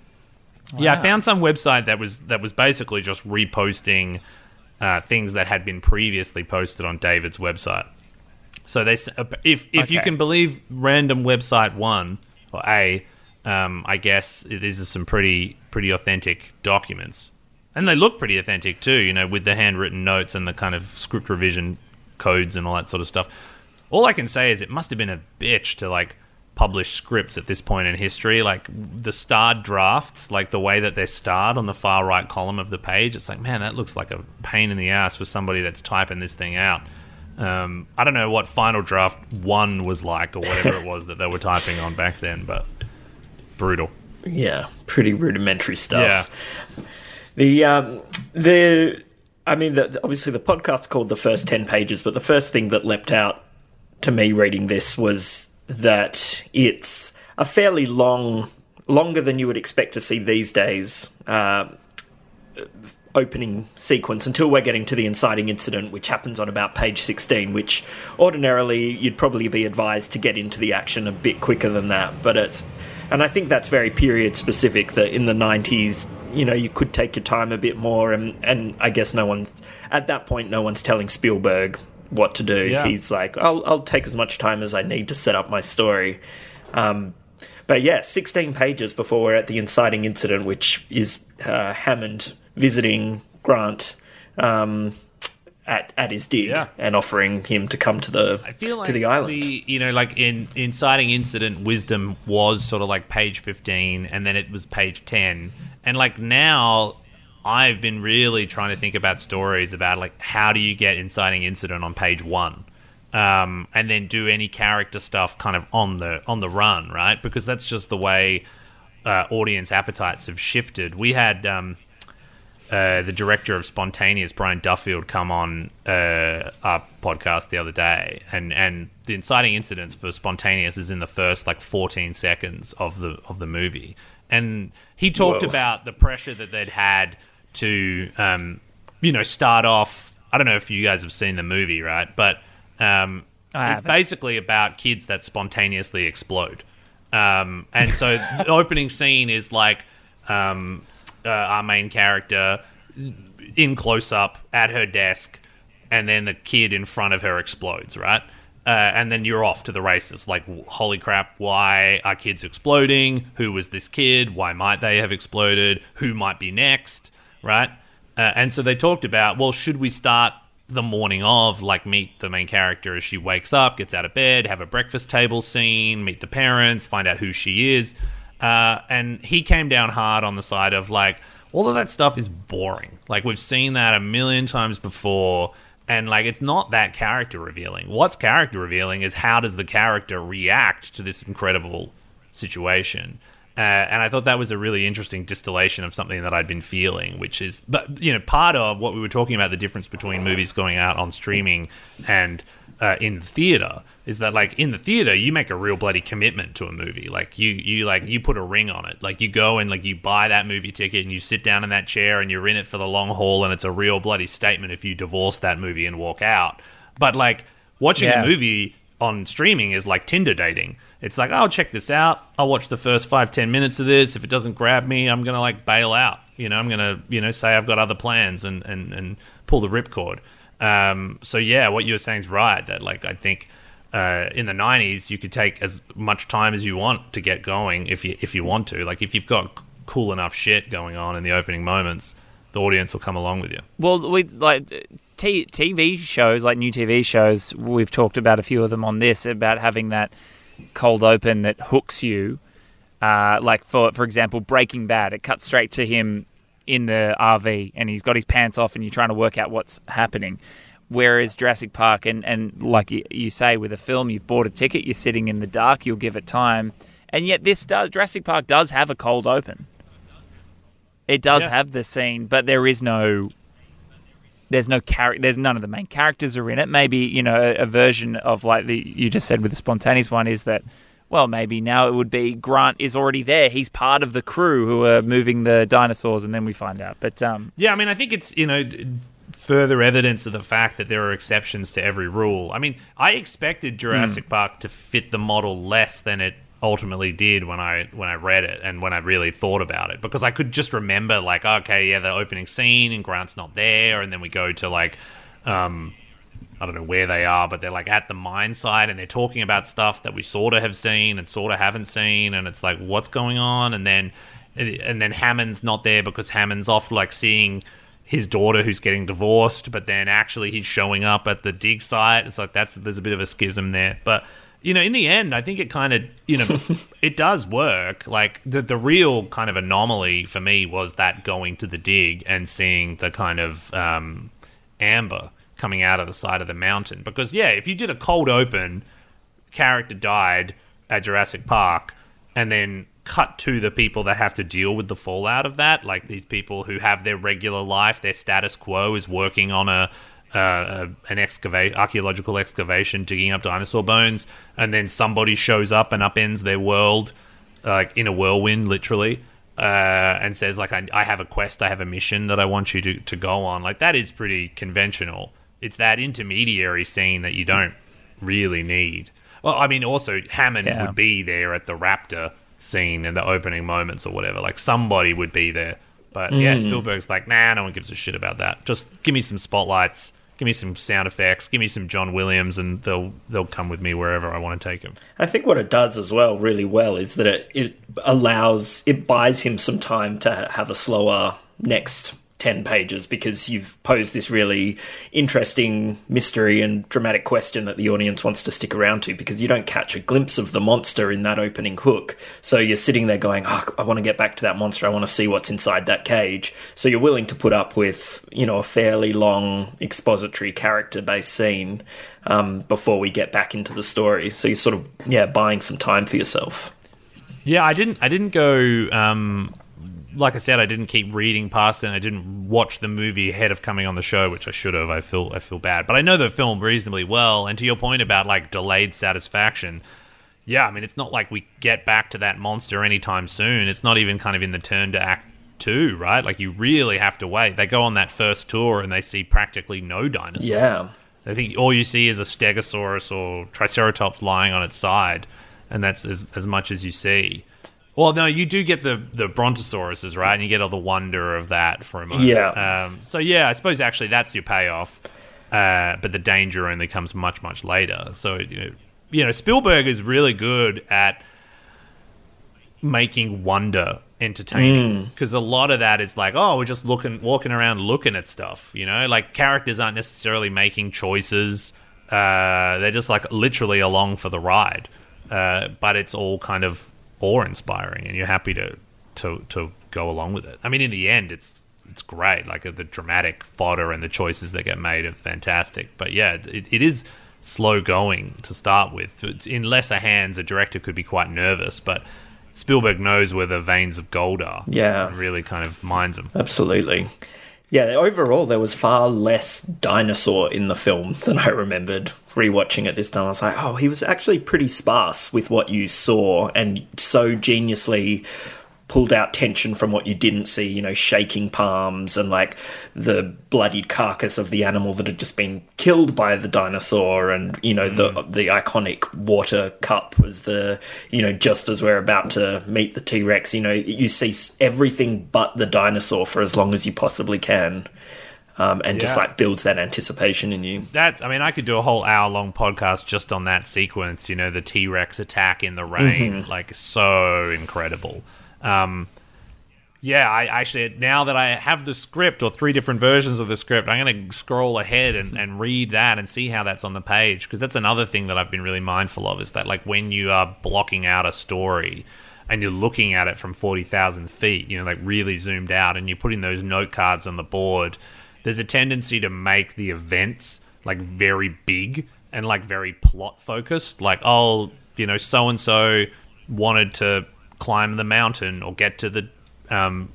Yeah, I found some website that was basically just reposting things that had been previously posted on David's website. So they, if you can believe random website one, or A... I guess these are some pretty authentic documents, and they look pretty authentic too. With the handwritten notes and the kind of script revision codes and all that sort of stuff. All I can say is it must have been a bitch to like publish scripts at this point in history. Like the starred drafts, like the way that they're starred on the far right column of the page. It's like, man, that looks like a pain in the ass for somebody that's typing this thing out. I don't know what Final Draft 1 was like or whatever it was that they were typing on back then, but. Brutal. Yeah, pretty rudimentary stuff. Yeah. Obviously the podcast's called The First 10 Pages, but the first thing that leapt out to me reading this was that it's a fairly longer than you would expect to see these days, opening sequence until we're getting to the inciting incident, which happens on about page 16, which ordinarily you'd probably be advised to get into the action a bit quicker than that. But it's... And I think that's very period specific, that in the 90s, you could take your time a bit more. And I guess no one's telling Spielberg what to do. Yeah. He's like, I'll take as much time as I need to set up my story. But yeah, 16 pages before we're at the inciting incident, which is Hammond visiting Grant at his dig and offering him to come to the I feel like to the island. In inciting incident wisdom was sort of like page 15, and then it was page 10. And like now, I've been really trying to think about stories about like how do you get inciting incident on page 1, and then do any character stuff kind of on the run, right? Because that's just the way audience appetites have shifted. We had. The director of Spontaneous, Brian Duffield, come on our podcast the other day, and the inciting incidents for Spontaneous is in the first like 14 seconds of the movie, and he talked about the pressure that they'd had to start off. I don't know if you guys have seen the movie, right? But it's basically about kids that spontaneously explode, and so the opening scene is like. Our main character in close-up at her desk, and then the kid in front of her explodes, right? And then you're off to the races. Like, holy crap, why are kids exploding? Who was this kid? Why might they have exploded? Who might be next, right? And so they talked about, well, should we start the morning of, like, meet the main character as she wakes up, gets out of bed, have a breakfast table scene, meet the parents, find out who she is. And he came down hard on the side of, like, all of that stuff is boring. Like, we've seen that a million times before, and, like, it's not that character revealing. What's character revealing is how does the character react to this incredible situation. And I thought that was a really interesting distillation of something that I'd been feeling, which is, but part of what we were talking about, the difference between movies going out on streaming and in the theater, is that, like, in the theater you make a real bloody commitment to a movie. Like, you put a ring on it. Like, you go and, like, you buy that movie ticket and you sit down in that chair and you're in it for the long haul, and it's a real bloody statement if you divorce that movie and walk out. But, like, watching a movie on streaming is like Tinder dating. It's like, I'll check this out. I'll watch the first 5-10 minutes of this. If it doesn't grab me, I'm going to, like, bail out. you know, I'm going to, you know, say I've got other plans and pull the ripcord. So yeah, what you were saying is right, that like, I think in the 90s, you could take as much time as you want to get going if you want to. Like, if you've got cool enough shit going on in the opening moments, the audience will come along with you. Well, we like TV shows, like new TV shows, we've talked about a few of them on this, about having that cold open that hooks you. Like, for example, Breaking Bad, it cuts straight to him in the RV and he's got his pants off and you're trying to work out what's happening. Whereas Jurassic Park, and like you say, with a film, you've bought a ticket, you're sitting in the dark, you'll give it time. And yet Jurassic Park does have a cold open. It does have the scene, but there's none of the main characters are in it. Maybe, you know, a version of like you just said with the spontaneous one is that, well, maybe now it would be Grant is already there. He's part of the crew who are moving the dinosaurs, and then we find out. But yeah, I mean, I think it's, you know, further evidence of the fact that there are exceptions to every rule. I mean, I expected Jurassic Park to fit the model less than it ultimately did when I read it and when I really thought about it, because I could just remember like, okay, yeah, the opening scene and Grant's not there, and then we go to like, I don't know where they are, but they're like at the mine site and they're talking about stuff that we sort of have seen and sort of haven't seen, and it's like, what's going on? And then Hammond's not there because Hammond's off like seeing his daughter who's getting divorced, but then actually he's showing up at the dig site. It's like there's a bit of a schism there, but you know, in the end, I think it kind of, you know, it does work. Like the real kind of anomaly for me was that going to the dig and seeing the kind of amber coming out of the side of the mountain. Because, yeah, if you did a cold open, character died at Jurassic Park, and then cut to the people that have to deal with the fallout of that, like these people who have their regular life, their status quo is working on an archaeological excavation, digging up dinosaur bones, and then somebody shows up and upends their world, like in a whirlwind, literally, and says like, I have a quest, I have a mission that I want you to go on. Like, that is pretty conventional. It's that intermediary scene that you don't really need. Well, I mean, also Hammond would be there at the raptor scene in the opening moments or whatever. Like, somebody would be there, but yeah, Spielberg's like, nah, no one gives a shit about that. Just give me some spotlights. Give me some sound effects. Give me some John Williams, and they'll come with me wherever I want to take him. I think what it does as well, really well, is that it buys him some time to have a slower next 10 pages, because you've posed this really interesting mystery and dramatic question that the audience wants to stick around to, because you don't catch a glimpse of the monster in that opening hook. So you're sitting there going, oh, I want to get back to that monster. I want to see what's inside that cage. So you're willing to put up with, you know, a fairly long expository character-based scene before we get back into the story. So you're sort of, yeah, buying some time for yourself. Yeah, I didn't go... like I said, I didn't keep reading past it, and I didn't watch the movie ahead of coming on the show, which I should have. I feel bad. But I know the film reasonably well, and to your point about like delayed satisfaction, yeah, I mean, it's not like we get back to that monster anytime soon. It's not even kind of in the turn to act 2, right? Like, you really have to wait. They go on that first tour and they see practically no dinosaurs. Yeah. I think all you see is a stegosaurus or triceratops lying on its side, and that's as much as you see. Well, no, you do get the brontosauruses, right? And you get all the wonder of that for a moment. Yeah. So, yeah, I suppose actually that's your payoff. But the danger only comes much, much later. So, you know, Spielberg is really good at making wonder entertaining, because a lot of that is like, oh, we're just walking around looking at stuff, you know? Like, characters aren't necessarily making choices. They're just, like, literally along for the ride. But it's all kind of awe-inspiring, and you're happy to go along with it. I mean, in the end, it's great. Like, the dramatic fodder and the choices that get made are fantastic. But yeah, it is slow going to start with. In lesser hands, a director could be quite nervous, but Spielberg knows where the veins of gold are. Yeah, and really kind of mines them. Absolutely. Yeah, overall, there was far less dinosaur in the film than I remembered. Rewatching it this time, I was like, oh, he was actually pretty sparse with what you saw, and so geniusly pulled out tension from what you didn't see, you know, shaking palms and like the bloodied carcass of the animal that had just been killed by the dinosaur, and, you know, the iconic water cup was the, you know, just as we're about to meet the T-Rex, you know, you see everything but the dinosaur for as long as you possibly can. Just like builds that anticipation in you. That, I mean, I could do a whole hour-long podcast just on that sequence. You know, the T-Rex attack in the rain, like, so incredible. I actually, now that I have the script, or three different versions of the script, I'm going to scroll ahead and read that and see how that's on the page, because that's another thing that I've been really mindful of, is that, like, when you are blocking out a story and you're looking at it from 40,000 feet, you know, like, really zoomed out, and you're putting those note cards on the board, there's a tendency to make the events, like, very big and, like, very plot-focused. Like, oh, you know, so-and-so wanted to climb the mountain or get to the Alderaan.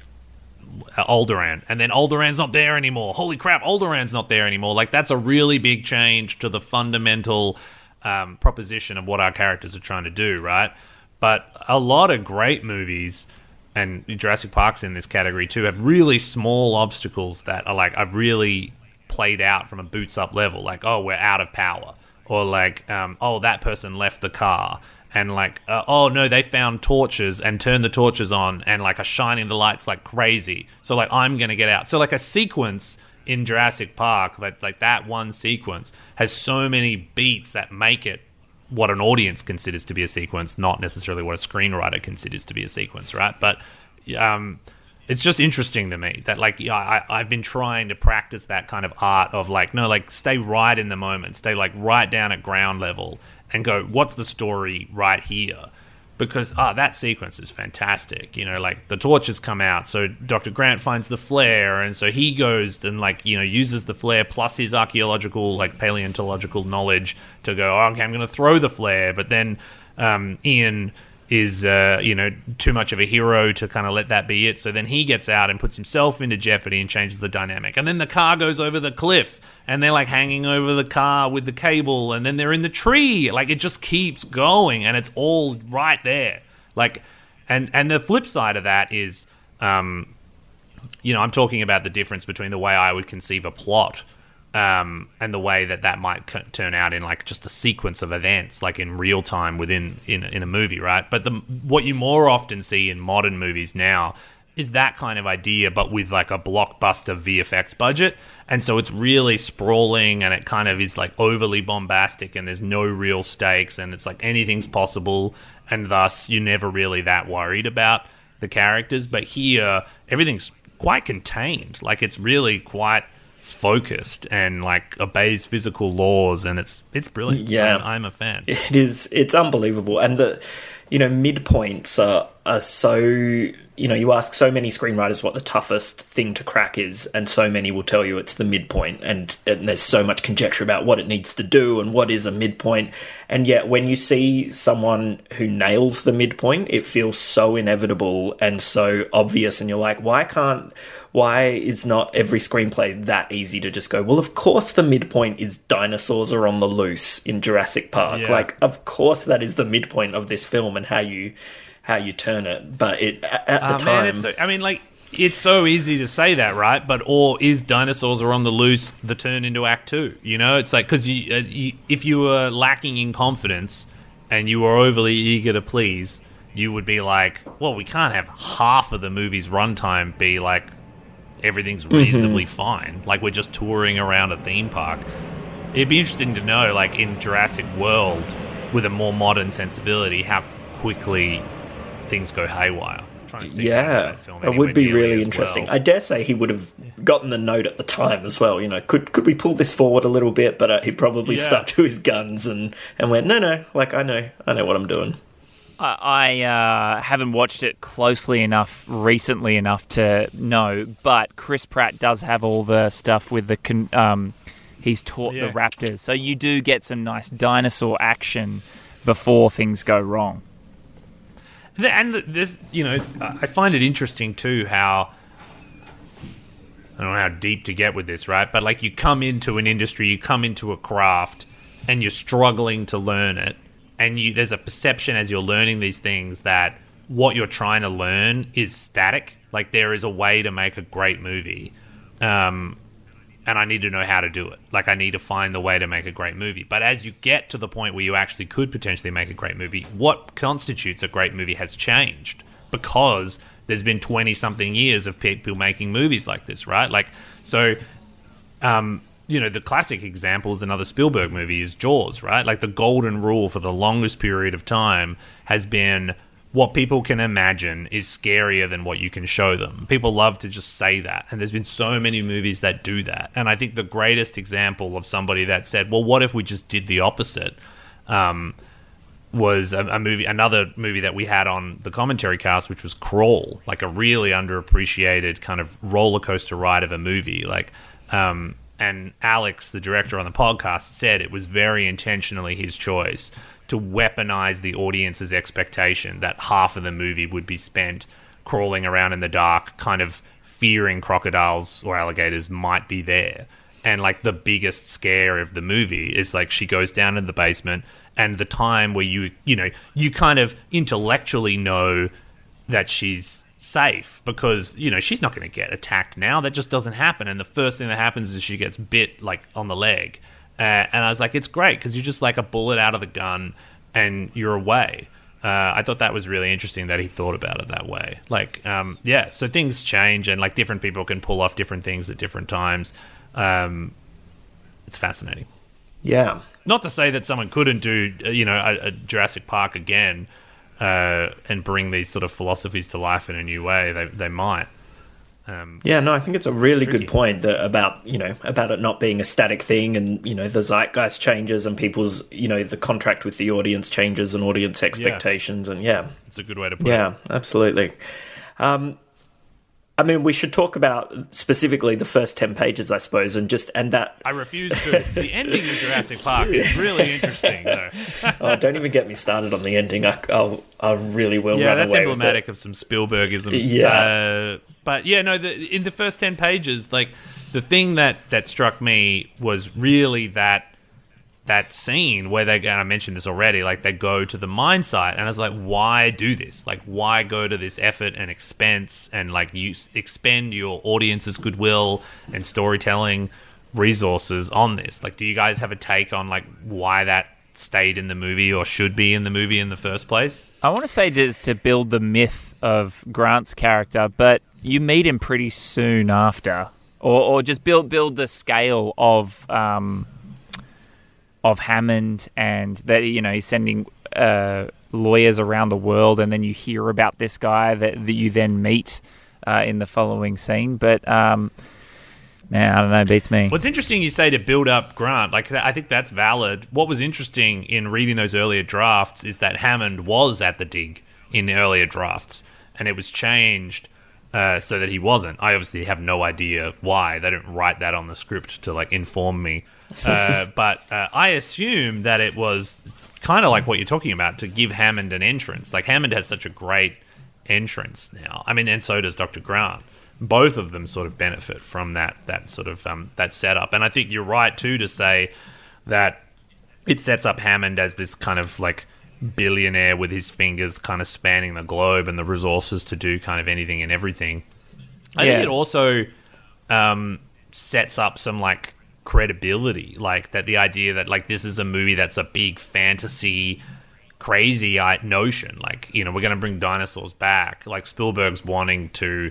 And then Alderaan's not there anymore. Holy crap, Alderaan's not there anymore. Like, that's a really big change to the fundamental proposition of what our characters are trying to do, right? But a lot of great movies, and Jurassic Park's in this category too, have really small obstacles that are like, I've really played out from a boots up level. Like, oh, we're out of power, or like, oh, that person left the car, and like, oh no, they found torches and turned the torches on and like are shining the lights like crazy. So like, I'm gonna get out. So like a sequence in Jurassic Park, like that one sequence has so many beats that make it what an audience considers to be a sequence, not necessarily what a screenwriter considers to be a sequence, right? But it's just interesting to me that, like, I've been trying to practice that kind of art of, like, no, like, stay right in the moment, stay, like, right down at ground level and go, what's the story right here? Because, that sequence is fantastic. You know, like, the torches come out, so Dr. Grant finds the flare, and so he goes and, like, you know, uses the flare plus his archaeological, like, paleontological knowledge to go, oh, okay, I'm going to throw the flare. But then Ian is, you know, too much of a hero to kind of let that be it. So then he gets out and puts himself into jeopardy and changes the dynamic. And then the car goes over the cliff, and they're, like, hanging over the car with the cable, and then they're in the tree. Like, it just keeps going, and it's all right there. Like, and the flip side of that is, you know, I'm talking about the difference between the way I would conceive a plot and the way that might turn out in, like, just a sequence of events, like, in real time within in a movie, right? But what you more often see in modern movies now is that kind of idea, but with, like, a blockbuster VFX budget. And so it's really sprawling, and it kind of is, like, overly bombastic, and there's no real stakes, and it's, like, anything's possible, and thus you're never really that worried about the characters. But here, everything's quite contained. Like, it's really quite focused and, like, obeys physical laws, and it's brilliant. Yeah, I'm a fan. It is. It's unbelievable. And the, you know, midpoints are so, you know, you ask so many screenwriters what the toughest thing to crack is, and so many will tell you it's the midpoint, and there's so much conjecture about what it needs to do and what is a midpoint. And yet when you see someone who nails the midpoint, it feels so inevitable and so obvious, and you're like, why is not every screenplay that easy to just go, well, of course the midpoint is dinosaurs are on the loose in Jurassic Park. Yeah. Like, of course that is the midpoint of this film and how you turn it. But it, at the time... Man, it's so easy to say that, right? But, or is dinosaurs are on the loose the turn into Act 2? You know, it's like, because if you were lacking in confidence and you were overly eager to please, you would be like, well, we can't have half of the movie's runtime be like, everything's reasonably fine, like we're just touring around a theme park. It'd be interesting to know, like, in Jurassic World, with a more modern sensibility, how quickly things go haywire. It would be really interesting. Well, I dare say he would have gotten the note at the time as well. You know, could we pull this forward a little bit? But he probably stuck to his guns and went, no, like, I know what I'm doing. I haven't watched it closely enough, recently enough to know, but Chris Pratt does have all the stuff with the... he's taught the raptors. So you do get some nice dinosaur action before things go wrong. And this, you know, I find it interesting too how... I don't know how deep to get with this, right? But, like, you come into an industry, you come into a craft, and you're struggling to learn it. And there's a perception as you're learning these things that what you're trying to learn is static. Like, there is a way to make a great movie, and I need to know how to do it. Like, I need to find the way to make a great movie. But as you get to the point where you actually could potentially make a great movie, what constitutes a great movie has changed, because there's been 20-something years of people making movies like this, right? Like, so, you know, the classic example is another Spielberg movie is Jaws, right? Like, the golden rule for the longest period of time has been... what people can imagine is scarier than what you can show them. People love to just say that. And there's been so many movies that do that. And I think the greatest example of somebody that said, well, what if we just did the opposite, was another movie that we had on the Commentary Cast, which was Crawl, like a really underappreciated kind of roller coaster ride of a movie. Like, and Alex, the director on the podcast, said it was very intentionally his choice to weaponize the audience's expectation that half of the movie would be spent crawling around in the dark, kind of fearing crocodiles or alligators might be there. And, like, the biggest scare of the movie is, like, she goes down in the basement, and the time where you kind of intellectually know that she's safe because, you know, she's not going to get attacked now. That just doesn't happen. And the first thing that happens is she gets bit, like, on the leg. And I was like, it's great, because you're just like a bullet out of the gun and you're away. I thought that was really interesting that he thought about it that way. Like, yeah, so things change, and, like, different people can pull off different things at different times. It's fascinating. Yeah. Not to say that someone couldn't do, you know, a Jurassic Park again and bring these sort of philosophies to life in a new way. They might. Yeah, no, I think it's a really good point that about it not being a static thing, and, you know, the zeitgeist changes and people's, you know, the contract with the audience changes and audience expectations. Yeah. And yeah, it's a good way to put it. Yeah, absolutely. I mean, we should talk about specifically the first 10 pages, I suppose, and that... I refuse to. The ending of Jurassic Park is really interesting, though. Oh, don't even get me started on the ending. I really will run away with it. Yeah, that's emblematic of some Spielbergisms. Yeah. But, yeah, no, in the first 10 pages, like, the thing that struck me was really that scene where they, and I mentioned this already, like, they go to the mine site, and I was like, why do this? Like, why go to this effort and expense and, like, expend your audience's goodwill and storytelling resources on this? Like, do you guys have a take on, like, why that stayed in the movie or should be in the movie in the first place? I want to say just to build the myth of Grant's character, but you meet him pretty soon after, or just build the scale of Hammond, and that, you know, he's sending lawyers around the world, and then you hear about this guy that you then meet in the following scene. But man, I don't know, beats me. What's interesting you say to build up Grant, like, I think that's valid. What was interesting in reading those earlier drafts is that Hammond was at the dig in earlier drafts, and it was changed so that he wasn't. I obviously have no idea why. They didn't write that on the script to, like, inform me. But I assume that it was kind of like what you're talking about, to give Hammond an entrance. Like, Hammond has such a great entrance now. I mean, and so does Dr. Grant. Both of them sort of benefit from that sort of that setup. And I think you're right too to say that it sets up Hammond as this kind of, like, billionaire with his fingers kind of spanning the globe and the resources to do kind of anything and everything. I think it also sets up some, like, credibility, like, that the idea that, like, this is a movie that's a big fantasy crazy notion, like, you know, we're going to bring dinosaurs back, like, Spielberg's wanting to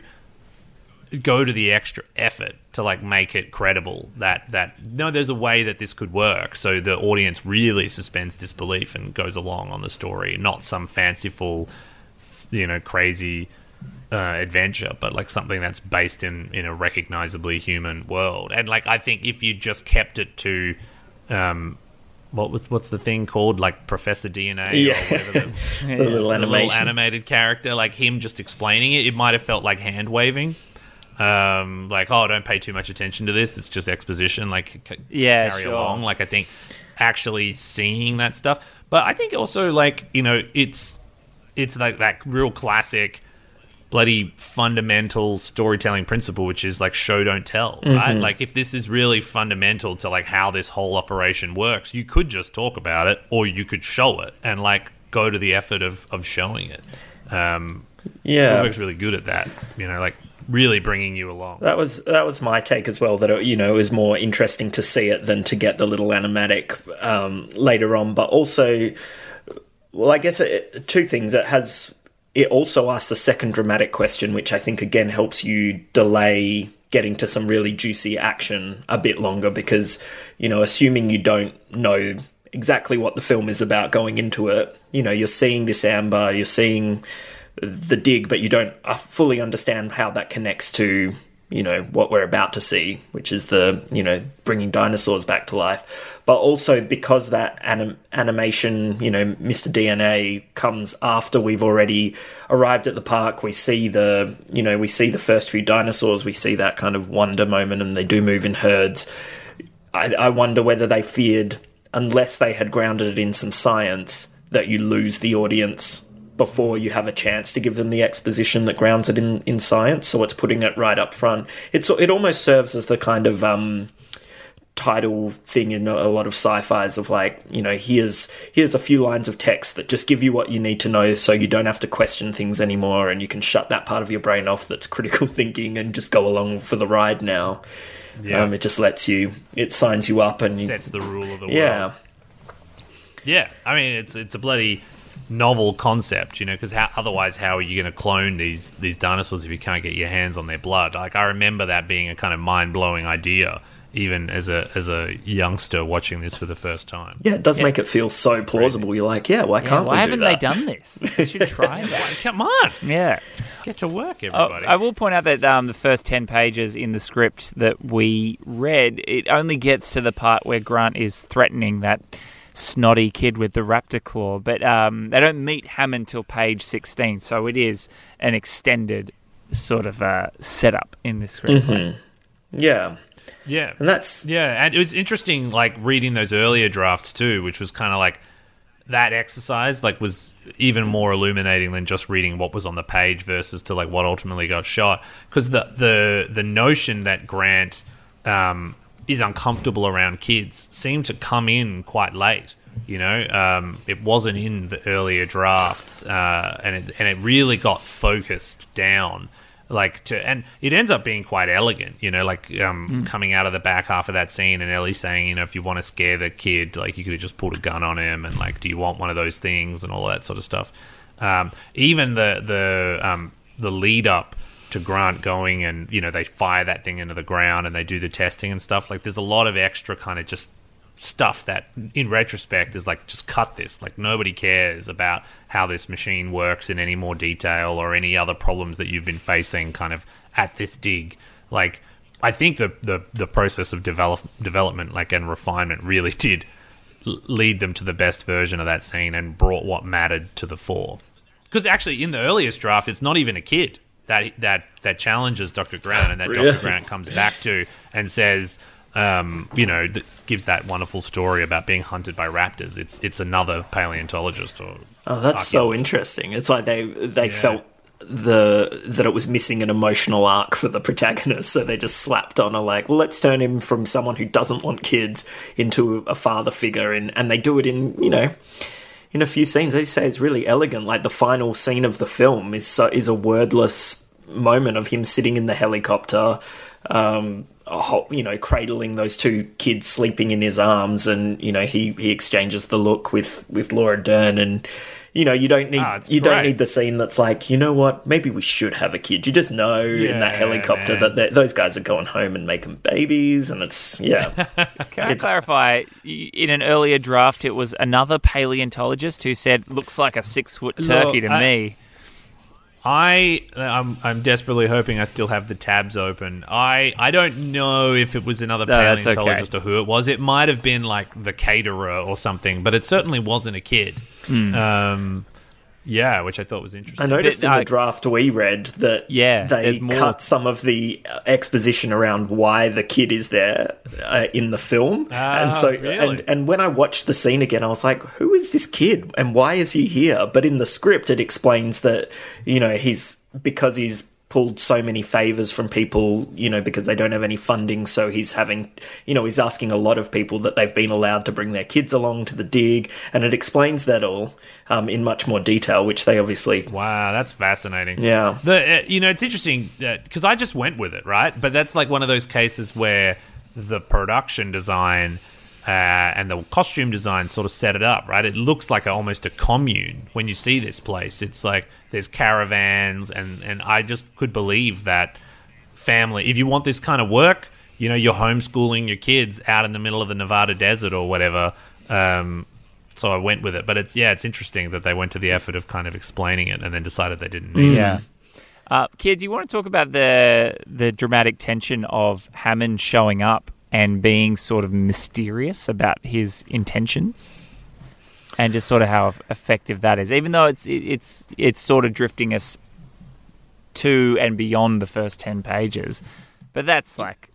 go to the extra effort to, like, make it credible that no, there's a way that this could work, so the audience really suspends disbelief and goes along on the story, not some fanciful, you know, crazy adventure, but, like, something that's based in a recognizably human world. And, like, I think if you just kept it to what's the thing called, like, Professor DNA, or whatever the little animated character, like, him just explaining it might have felt like hand waving, like, oh, don't pay too much attention to this, it's just exposition, like, along. Like, I think actually seeing that stuff, but I think also, like, you know, it's like that real classic bloody fundamental storytelling principle, which is, like, show don't tell, right? Mm-hmm. Like, if this is really fundamental to, like, how this whole operation works, you could just talk about it, or you could show it and, like, go to the effort of showing it. Spielberg's really good at that, you know, like really bringing you along. That was my take as well, that it, you know, it was more interesting to see it than to get the little animatic later on. But also, well, I guess two things. It also asks a second dramatic question, which I think, again, helps you delay getting to some really juicy action a bit longer because, you know, assuming you don't know exactly what the film is about going into it, you know, you're seeing this amber, you're seeing the dig, but you don't fully understand how that connects to, you know, what we're about to see, which is the, you know, bringing dinosaurs back to life. But also because that animation, you know, Mr. DNA comes after we've already arrived at the park. We see the, you know, we see the first few dinosaurs. We see that kind of wonder moment, and they do move in herds. I wonder whether they feared, unless they had grounded it in some science, that you lose the audience before you have a chance to give them the exposition that grounds it in science. So it's putting it right up front. It almost serves as the kind of title thing in a lot of sci-fis of, like, you know, here's a few lines of text that just give you what you need to know so you don't have to question things anymore and you can shut that part of your brain off that's critical thinking and just go along for the ride now. Yeah. It just lets you... It signs you up and... Sets the rule of the world. Yeah. Yeah. I mean, it's a bloody... novel concept, you know, because otherwise how are you going to clone these dinosaurs if you can't get your hands on their blood? Like, I remember that being a kind of mind-blowing idea, even as a youngster watching this for the first time. Yeah, it does make it feel so plausible. You're like, why haven't they done this? They should try that. Come on. Yeah. Get to work, everybody. I will point out that the first 10 pages in the script that we read, it only gets to the part where Grant is threatening that snotty kid with the raptor claw, but they don't meet Hammond till page 16, so it is an extended sort of setup in this script. Mm-hmm. Yeah, and that's and it was interesting, like reading those earlier drafts too, which was kind of like that exercise, like, was even more illuminating than just reading what was on the page versus to like what ultimately got shot, because the notion that Grant is uncomfortable around kids seemed to come in quite late, you know. It wasn't in the earlier drafts, and it really got focused down, and it ends up being quite elegant, you know, like coming out of the back half of that scene and Ellie saying, you know, if you want to scare the kid, like, you could have just pulled a gun on him, and like, do you want one of those things, and all that sort of stuff. Even the lead up to Grant going and, you know, they fire that thing into the ground and they do the testing and stuff. Like, there's a lot of extra kind of just stuff that in retrospect is like, just cut this. Like, nobody cares about how this machine works in any more detail or any other problems that you've been facing kind of at this dig. Like, I think the process of development like and refinement really did lead them to the best version of that scene and brought what mattered to the fore. Because actually in the earliest draft, it's not even a kid that challenges Dr. Grant, and that really? Dr. Grant comes back to and says, you know, gives that wonderful story about being hunted by raptors. It's another paleontologist. Oh, that's so interesting. It's like they felt that it was missing an emotional arc for the protagonist, so they just slapped on a, like, well, let's turn him from someone who doesn't want kids into a father figure, and they do it in, you know... in a few scenes. They say it's really elegant. Like, the final scene of the film is a wordless moment of him sitting in the helicopter, you know, cradling those two kids sleeping in his arms, and, you know, he exchanges the look with Laura Dern, and, you know, you don't need the scene that's like, you know what, maybe we should have a kid. You just know in that helicopter that those guys are going home and making babies, and it's, yeah. Can I clarify, in an earlier draft, it was another paleontologist who said, looks like a 6-foot turkey to me. I'm desperately hoping I still have the tabs open. I don't know if it was another paleontologist or who it was. It might have been like the caterer or something, but it certainly wasn't a kid. Yeah, which I thought was interesting. I noticed in the draft we read that they cut some of the exposition around why the kid is there in the film. And so, really? and when I watched the scene again, I was like, who is this kid and why is he here? But in the script, it explains that, you know, because he's pulled so many favors from people, you know, because they don't have any funding. So he's having, you know, he's asking a lot of people that they've been allowed to bring their kids along to the dig. And it explains that all in much more detail, which they obviously... Wow, that's fascinating. Yeah. You know, it's interesting because I just went with it, right? But that's like one of those cases where the production design... and the costume design sort of set it up, right? It looks like almost a commune when you see this place. It's like there's caravans, and I just could believe that family. If you want this kind of work, you know, you're homeschooling your kids out in the middle of the Nevada desert or whatever. So I went with it. But it's, yeah, it's interesting that they went to the effort of kind of explaining it and then decided they didn't need it. Yeah. Kids, you want to talk about the dramatic tension of Hammond showing up and being sort of mysterious about his intentions, and just sort of how effective that is, even though it's sort of drifting us to and beyond the first 10 pages. But that's like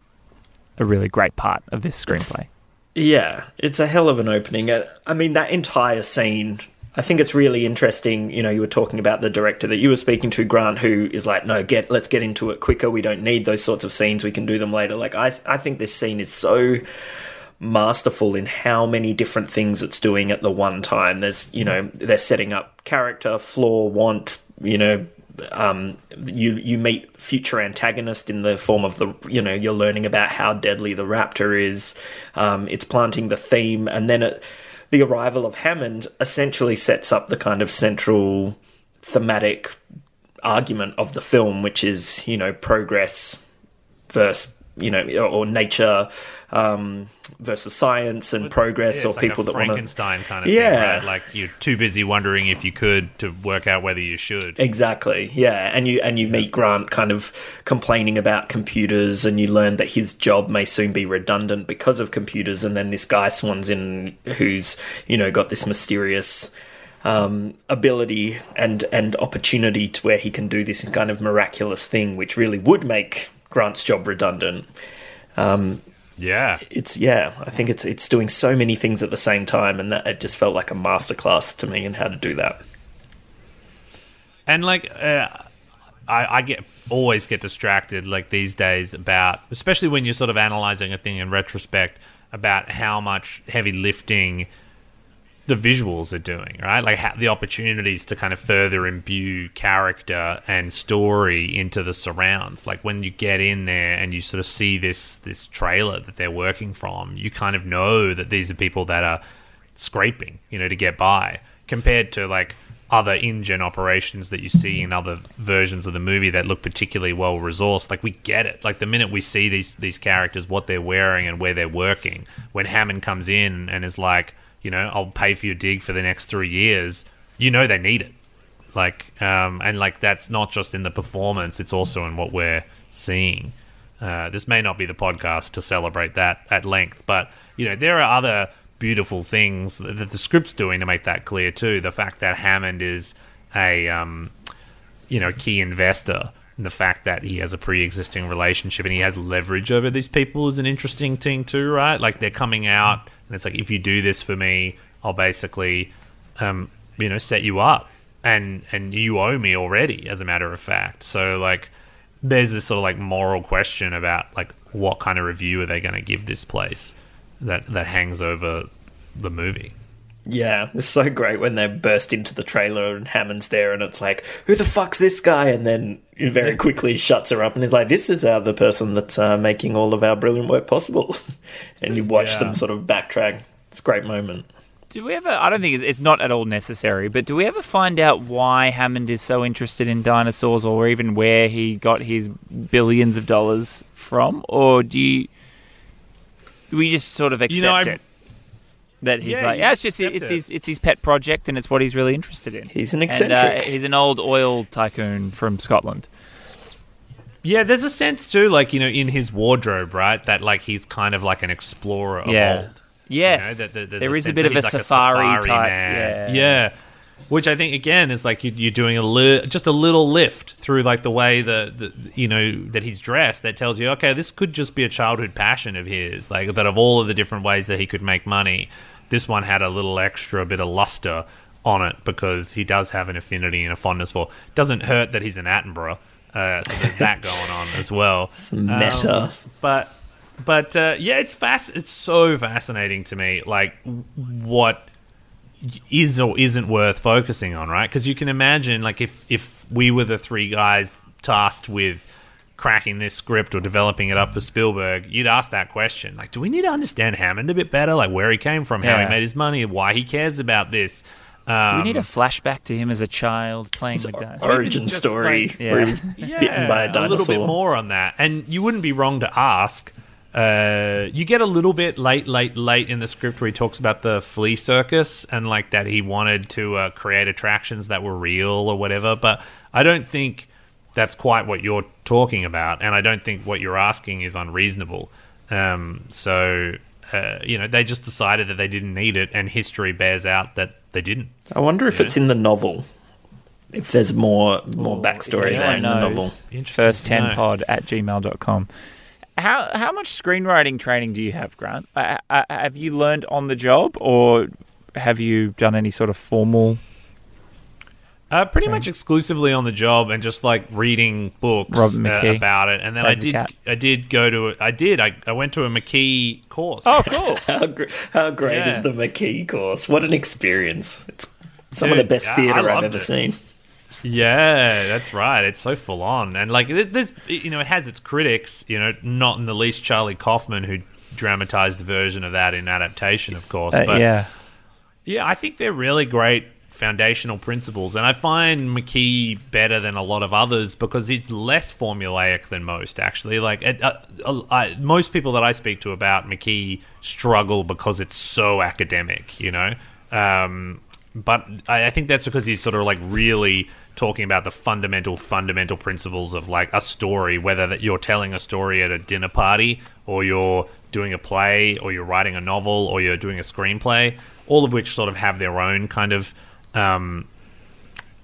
a really great part of this screenplay. It's a hell of an opening. I mean, that entire scene. I think it's really interesting, you know, you were talking about the director that you were speaking to, Grant, who is like, no, let's get into it quicker. We don't need those sorts of scenes. We can do them later. Like, I think this scene is so masterful in how many different things it's doing at the one time. There's, you know, they're setting up character, flaw, want, you know, you meet future antagonist in the form of the, you know, you're learning about how deadly the raptor is. It's planting the theme, and then the arrival of Hammond essentially sets up the kind of central thematic argument of the film, which is, you know, progress versus, you know, or nature versus science, and progress, or like people that want to... Frankenstein kind of thing, right? Like, you're too busy wondering if you could to work out whether you should. Exactly, yeah. And you meet Grant kind of complaining about computers, and you learn that his job may soon be redundant because of computers, and then this guy swans in who's, you know, got this mysterious... ability and opportunity to where he can do this kind of miraculous thing, which really would make Grant's job redundant. I think it's doing so many things at the same time, and that it just felt like a masterclass to me in how to do that. And like, I always get distracted like these days about, especially when you're sort of analyzing a thing in retrospect, about how much heavy lifting the visuals are doing, right? Like the opportunities to kind of further imbue character and story into the surrounds. Like when you get in there and you sort of see this trailer that they're working from, you kind of know that these are people that are scraping, you know, to get by, compared to like other in-gen operations that you see in other versions of the movie that look particularly well resourced. Like, we get it. Like, the minute we see these characters, what they're wearing and where they're working, when Hammond comes in and is like, you know, I'll pay for your dig for the next 3 years, you know they need it. Like, and like, that's not just in the performance, it's also in what we're seeing. This may not be the podcast to celebrate that at length, but, you know, there are other beautiful things that the script's doing to make that clear too. The fact that Hammond is a, you know, key investor, and the fact that he has a pre-existing relationship and he has leverage over these people is an interesting thing too, right? Like, they're coming out... And it's like, if you do this for me, I'll basically, you know, set you up. And you owe me already, as a matter of fact. So, like, there's this sort of, like, moral question about, like, what kind of review are they going to give this place that hangs over the movie? Yeah, it's so great when they burst into the trailer and Hammond's there and it's like, who the fuck's this guy? And then very quickly shuts her up and is like, this is the person that's making all of our brilliant work possible. And you watch them sort of backtrack. It's a great moment. Do we ever... I don't think it's not at all necessary, but do we ever find out why Hammond is so interested in dinosaurs, or even where he got his billions of dollars from? Or do we just sort of accept it? That he's it's his pet project, and it's what he's really interested in. He's an eccentric. And, he's an old oil tycoon from Scotland. Yeah, there's a sense too, like, you know, in his wardrobe, right? That like he's kind of like an explorer. Of old. Yes, you know, there is a bit of a safari type. Man. Yes. Yeah, which I think again is like you're doing a little lift through like the way the you know that he's dressed that tells you, okay, this could just be a childhood passion of his. Like that of all of the different ways that he could make money, this one had a little extra bit of luster on it because he does have an affinity and a fondness for. Doesn't hurt that he's an Attenborough, So there's that going on as well. It's meta. But yeah, it's so fascinating to me, like, what is or isn't worth focusing on, right? Because you can imagine, like, if we were the three guys tasked with cracking this script or developing it up for Spielberg, you'd ask that question, like, do we need to understand Hammond a bit better, like where he came from, how he made his money, why he cares about this? Do we need a flashback to him as a child playing with that origin story, like, where he was bitten by a dinosaur? A little bit more on that, and you wouldn't be wrong to ask. You get a little bit late in the script where he talks about the flea circus and like that he wanted to create attractions that were real or whatever, but I don't think that's quite what you're talking about, and I don't think what you're asking is unreasonable. They just decided that they didn't need it, and history bears out that they didn't. I wonder if it's in the novel, if there's more backstory there in the novel. first10pod@gmail.com. How much screenwriting training do you have, Grant? Have you learned on the job, or have you done any sort of formal? Pretty much exclusively on the job, and just like reading books about it. And then I went to a McKee course. Oh, cool! How great is the McKee course? What an experience! It's of the best theatre I've ever seen. Yeah, that's right. It's so full on, and like this, it has its critics. Not in the least Charlie Kaufman, who dramatized the version of that in Adaptation, of course. But I think they're really great foundational principles, and I find McKee better than a lot of others because it's less formulaic than most. Actually, like most people that I speak to about McKee struggle because it's so academic. But I think that's because he's sort of like really talking about the fundamental principles of like a story, whether that you're telling a story at a dinner party or you're doing a play or you're writing a novel or you're doing a screenplay, all of which sort of have their own kind of,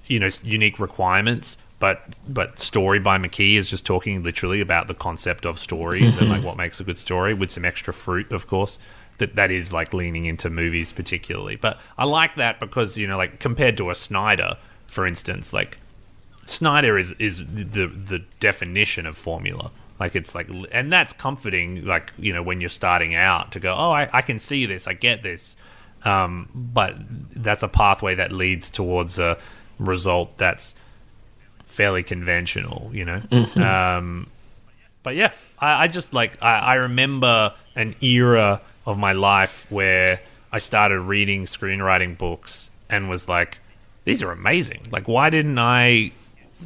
unique requirements. But Story by McKee is just talking literally about the concept of stories and like what makes a good story, with some extra fruit, of course. That is like leaning into movies particularly, but I like that because like compared to a Snyder, for instance, like Snyder is the definition of formula. Like it's like, and that's comforting. Like when you're starting out to go, I can see this, I get this, but that's a pathway that leads towards a result that's fairly conventional. But yeah, I just like I remember an era of my life where I started reading screenwriting books and was like, these are amazing. Like, why didn't I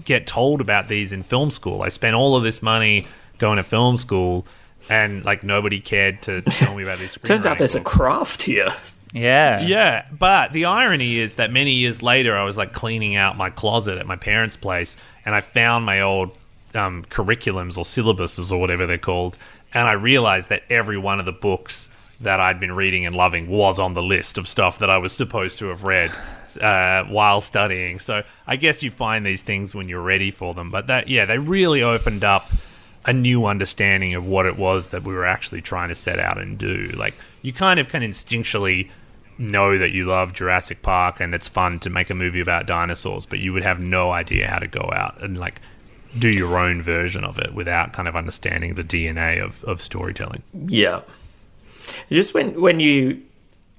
get told about these in film school? I spent all of this money going to film school and like nobody cared to tell me about these screenwriting Turns out there's books. A craft here. Yeah. Yeah. But the irony is that many years later, I was like cleaning out my closet at my parents' place and I found my old curriculums or syllabuses or whatever they're called. And I realized that every one of the books that I'd been reading and loving was on the list of stuff that I was supposed to have read while studying. So I guess you find these things when you're ready for them. But they really opened up a new understanding of what it was that we were actually trying to set out and do. Like, you kind of can instinctually know that you love Jurassic Park and it's fun to make a movie about dinosaurs, but you would have no idea how to go out and like do your own version of it without kind of understanding the DNA of storytelling. Yeah. Just when you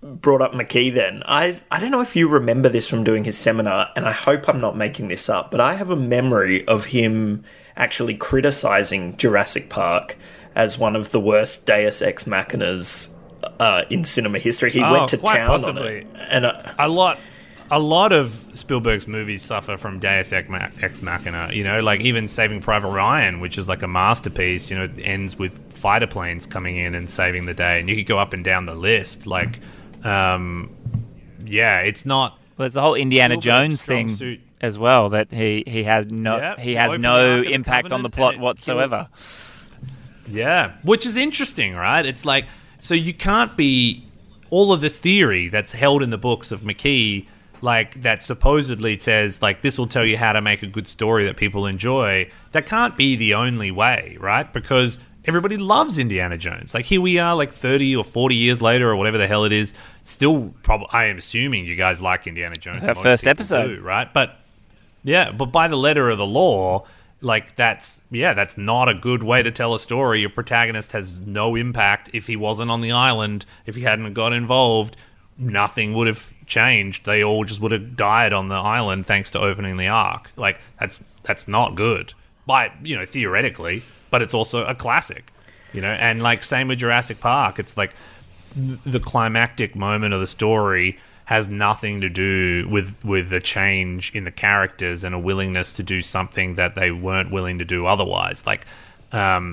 brought up McKee then, I don't know if you remember this from doing his seminar, and I hope I'm not making this up, but I have a memory of him actually criticising Jurassic Park as one of the worst Deus Ex Machinas in cinema history. He went to town on it. And a lot of Spielberg's movies suffer from Deus Ex Machina, like even Saving Private Ryan, which is like a masterpiece, it ends with fighter planes coming in and saving the day, and you could go up and down the list. Like, it's not. Well, there's the whole Indiana Jones thing as well, that he has no impact on the plot whatsoever. Which is interesting, right? It's like, so you can't be all of this theory that's held in the books of McKee. Like, that supposedly says, like, this will tell you how to make a good story that people enjoy. That can't be the only way, right? Because everybody loves Indiana Jones. Like, here we are, like, 30 or 40 years later or whatever the hell it is. Still, I am assuming you guys like Indiana Jones. It's our first episode. Do, right? But, by the letter of the law, Like, that's not a good way to tell a story. Your protagonist has no impact. If he wasn't on the island, if he hadn't got involved, nothing would have changed. They all just would have died on the island thanks to opening the ark. Like, that's not good. But, you know, theoretically, but it's also a classic, you know. And, like, same with Jurassic Park. It's like the climactic moment of the story has nothing to do with the change in the characters and a willingness to do something that they weren't willing to do otherwise. Like, the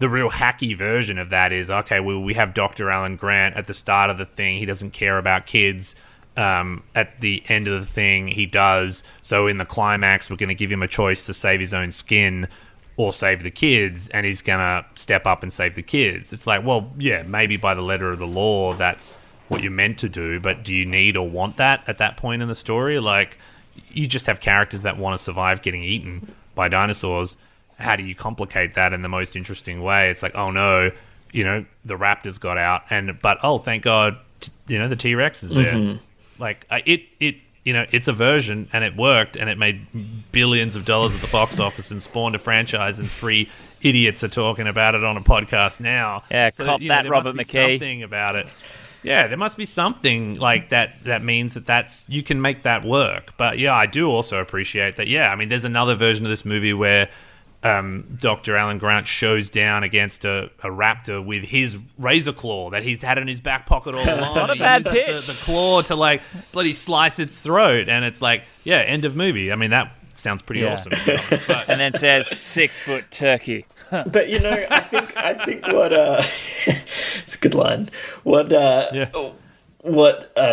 real hacky version of that is, okay, well, we have Dr. Alan Grant at the start of the thing. He doesn't care about kids. At the end of the thing, he does. So in the climax, we're going to give him a choice to save his own skin or save the kids, and he's going to step up and save the kids. It's like, well, yeah, maybe by the letter of the law, that's what you're meant to do, but do you need or want that at that point in the story? Like, you just have characters that want to survive getting eaten by dinosaurs. How do you complicate that in the most interesting way? It's like, oh no, you know, the raptors got out, but oh, thank God, you know, the T-Rex is there. Mm-hmm. Like, it you know, it's a version, and it worked, and it made billions of dollars at the box office and spawned a franchise, and three idiots are talking about it on a podcast now. Yeah, so, cop that, Robert McKee. Something about it. Yeah, there must be something like that means that's you can make that work. But yeah, I do also appreciate that. Yeah, I mean, there's another version of this movie where Dr. Alan Grant shows down against a raptor with his razor claw that he's had in his back pocket all along. Not a bad pitch. The claw to, like, bloody slice its throat, and it's like, yeah, end of movie. I mean, that sounds pretty awesome. But, and then says 6-foot turkey. But, you know, I think what it's a good line. What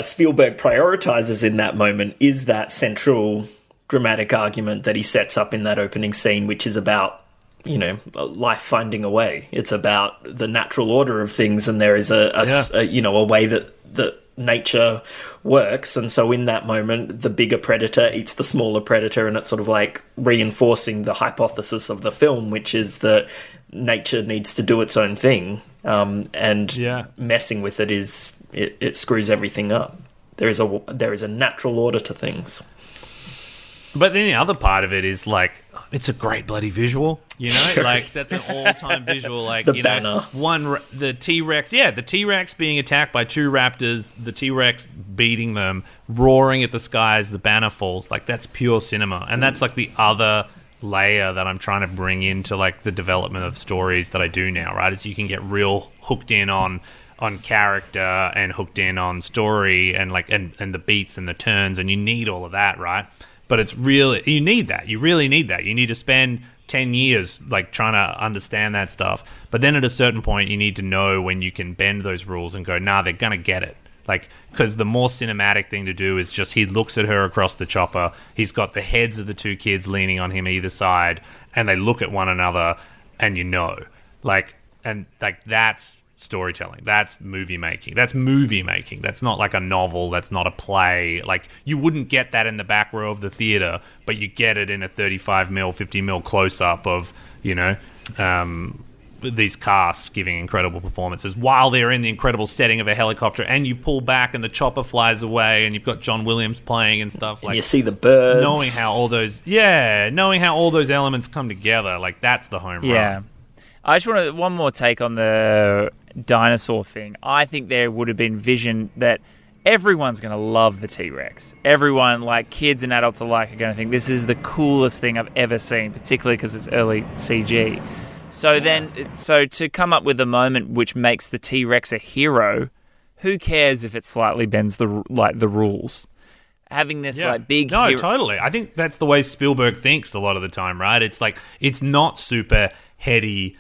Spielberg prioritizes in that moment is that central dramatic argument that he sets up in that opening scene, which is about, you know, life finding a way. It's about the natural order of things, and there is a way that nature works. And so in that moment, the bigger predator eats the smaller predator, and it's sort of like reinforcing the hypothesis of the film, which is that nature needs to do its own thing, and messing with it it screws everything up. There is a natural order to things. But then the other part of it is, like, it's a great bloody visual, you know? Like, that's an all-time visual. Like, the banner. The T-Rex. Yeah, the T-Rex being attacked by two raptors, the T-Rex beating them, roaring at the sky as the banner falls. Like, that's pure cinema. And that's, like, the other layer that I'm trying to bring into, like, the development of stories that I do now, right? Is you can get real hooked in on character and hooked in on story and, like, and the beats and the turns, and you need all of that, right? But it's really, you need that. You really need that. You need to spend 10 years, like, trying to understand that stuff. But then at a certain point, you need to know when you can bend those rules and go, nah, they're going to get it. Like, because the more cinematic thing to do is just he looks at her across the chopper. He's got the heads of the two kids leaning on him either side, and they look at one another, and you know. Like, and, like, that's storytelling. That's movie making. That's not like a novel. That's not a play. Like, you wouldn't get that in the back row of the theater, but you get it in a 35mm, 50mm close-up of, you know, these casts giving incredible performances while they're in the incredible setting of a helicopter, and you pull back and the chopper flies away and you've got John Williams playing and stuff. Like, and you see the birds. Knowing how all those elements come together, like, that's the home run. I just want to one more take on the dinosaur thing. I think there would have been vision that everyone's going to love the T-Rex. Everyone, like, kids and adults alike, are going to think this is the coolest thing I've ever seen, particularly because it's early CG. So to come up with a moment which makes the T-Rex a hero, who cares if it slightly bends the rules? Having this big... No, totally. I think that's the way Spielberg thinks a lot of the time, right? It's like, it's not super heady,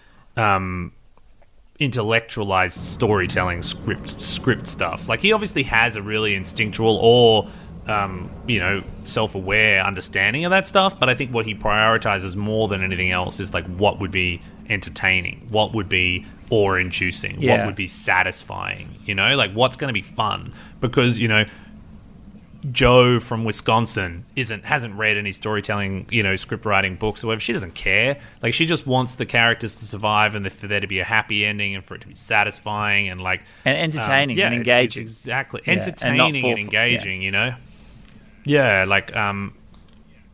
intellectualized storytelling script stuff. Like, he obviously has a really instinctual or you know, self-aware understanding of that stuff, but I think what he prioritizes more than anything else is, like, what would be entertaining, what would be awe-inducing, what would be satisfying, you know, like, what's going to be fun, because, you know, Joe from Wisconsin hasn't read any storytelling, you know, script writing books or whatever. She doesn't care. Like, she just wants the characters to survive and for there to be a happy ending and for it to be satisfying and, like, and entertaining and engaging. It's exactly, entertaining and engaging. Yeah. You know, yeah, like,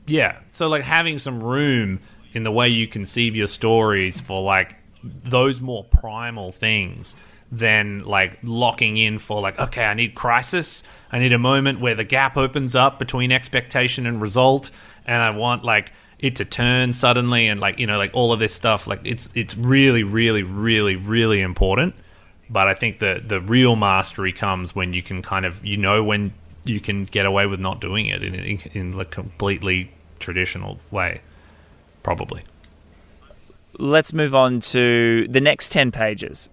yeah. So, like, having some room in the way you conceive your stories for like those more primal things than like locking in for like, okay, I need crisis. I need a moment where the gap opens up between expectation and result. And I want like it to turn suddenly and like, you know, like all of this stuff. Like it's really, really, really, really important. But I think the real mastery comes when you can kind of, you know, when you can get away with not doing it in a completely traditional way, probably. Let's move on to the next 10 pages.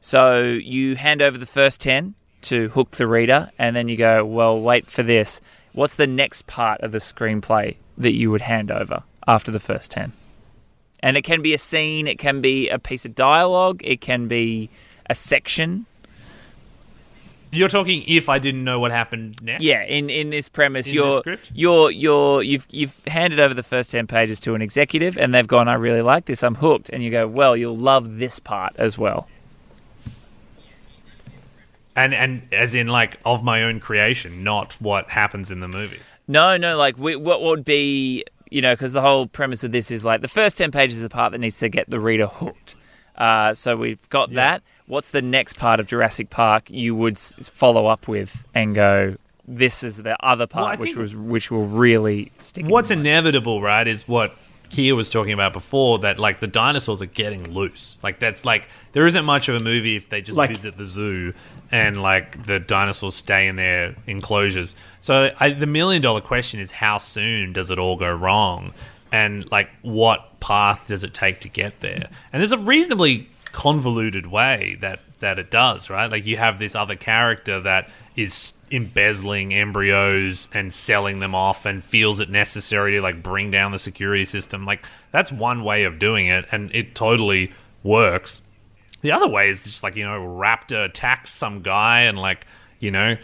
So you hand over the first 10 to hook the reader, and then you go, well, wait for this. What's the next part of the screenplay that you would hand over after the first 10? And it can be a scene, it can be a piece of dialogue, it can be a section. You're talking if I didn't know what happened next. Yeah, in this premise, you've handed over the first 10 pages to an executive, and they've gone, I really like this, I'm hooked. And you go, well, you'll love this part as well. And as in like of my own creation, not what happens in the movie. No, like what would be, you know, because the whole premise of this is like the first 10 pages is the part that needs to get the reader hooked. So we've got that. What's the next part of Jurassic Park you would follow up with and go, this is the other part, well, which will really stick. What's inevitable, right, is what Keir was talking about before, that like the dinosaurs are getting loose. Like that's like there isn't much of a movie if they just like, visit the zoo and like the dinosaurs stay in their enclosures. So the $1 million question is how soon does it all go wrong? And like what path does it take to get there? And there's a reasonably convoluted way that it does, right? Like you have this other character that is embezzling embryos and selling them off and feels it necessary to like bring down the security system. Like that's one way of doing it, and it totally works. The other way is just like, you know, raptor attacks some guy and like, you know,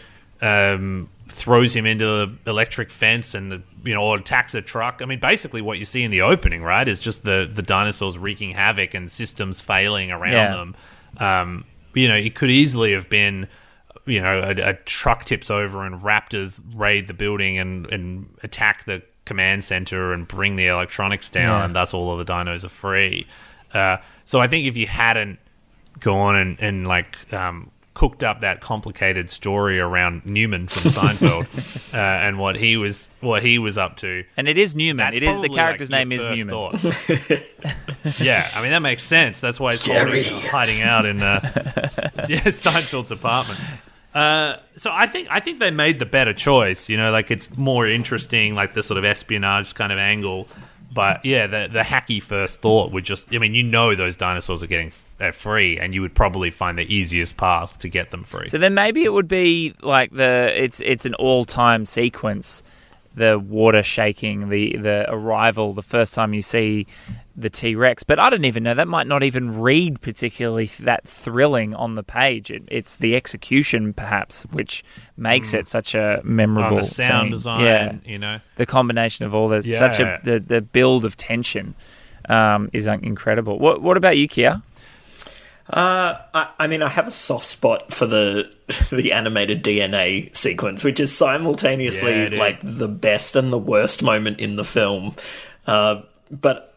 throws him into the electric fence and the, you know, or attacks a truck. I mean, basically what you see in the opening, right, is just the dinosaurs wreaking havoc and systems failing around them. You know, it could easily have been, you know, a truck tips over and raptors raid the building and attack the command center and bring the electronics down, and thus all of the dinos are free. So I think if you hadn't gone and like... cooked up that complicated story around Newman from Seinfeld and what he was up to. And it is Newman. It is the character's like name is Newman. Yeah, I mean that makes sense. That's why he's hiding out in Seinfeld's apartment. So I think they made the better choice. You know, like it's more interesting, like the sort of espionage kind of angle. But yeah, the hacky first thought would just... I mean, you know those dinosaurs are getting free, and you would probably find the easiest path to get them free. So then maybe it would be like it's an all-time sequence, the water shaking, the arrival, the first time you see the T-Rex. But I don't even know. That might not even read particularly that thrilling on the page. It's the execution, perhaps, which makes it such a memorable the sound scene. Design, you know. The combination of all this, such a... The build of tension is incredible. What about you, Keir? I mean, I have a soft spot for the animated DNA sequence, which is simultaneously like the best and the worst moment in the film. But...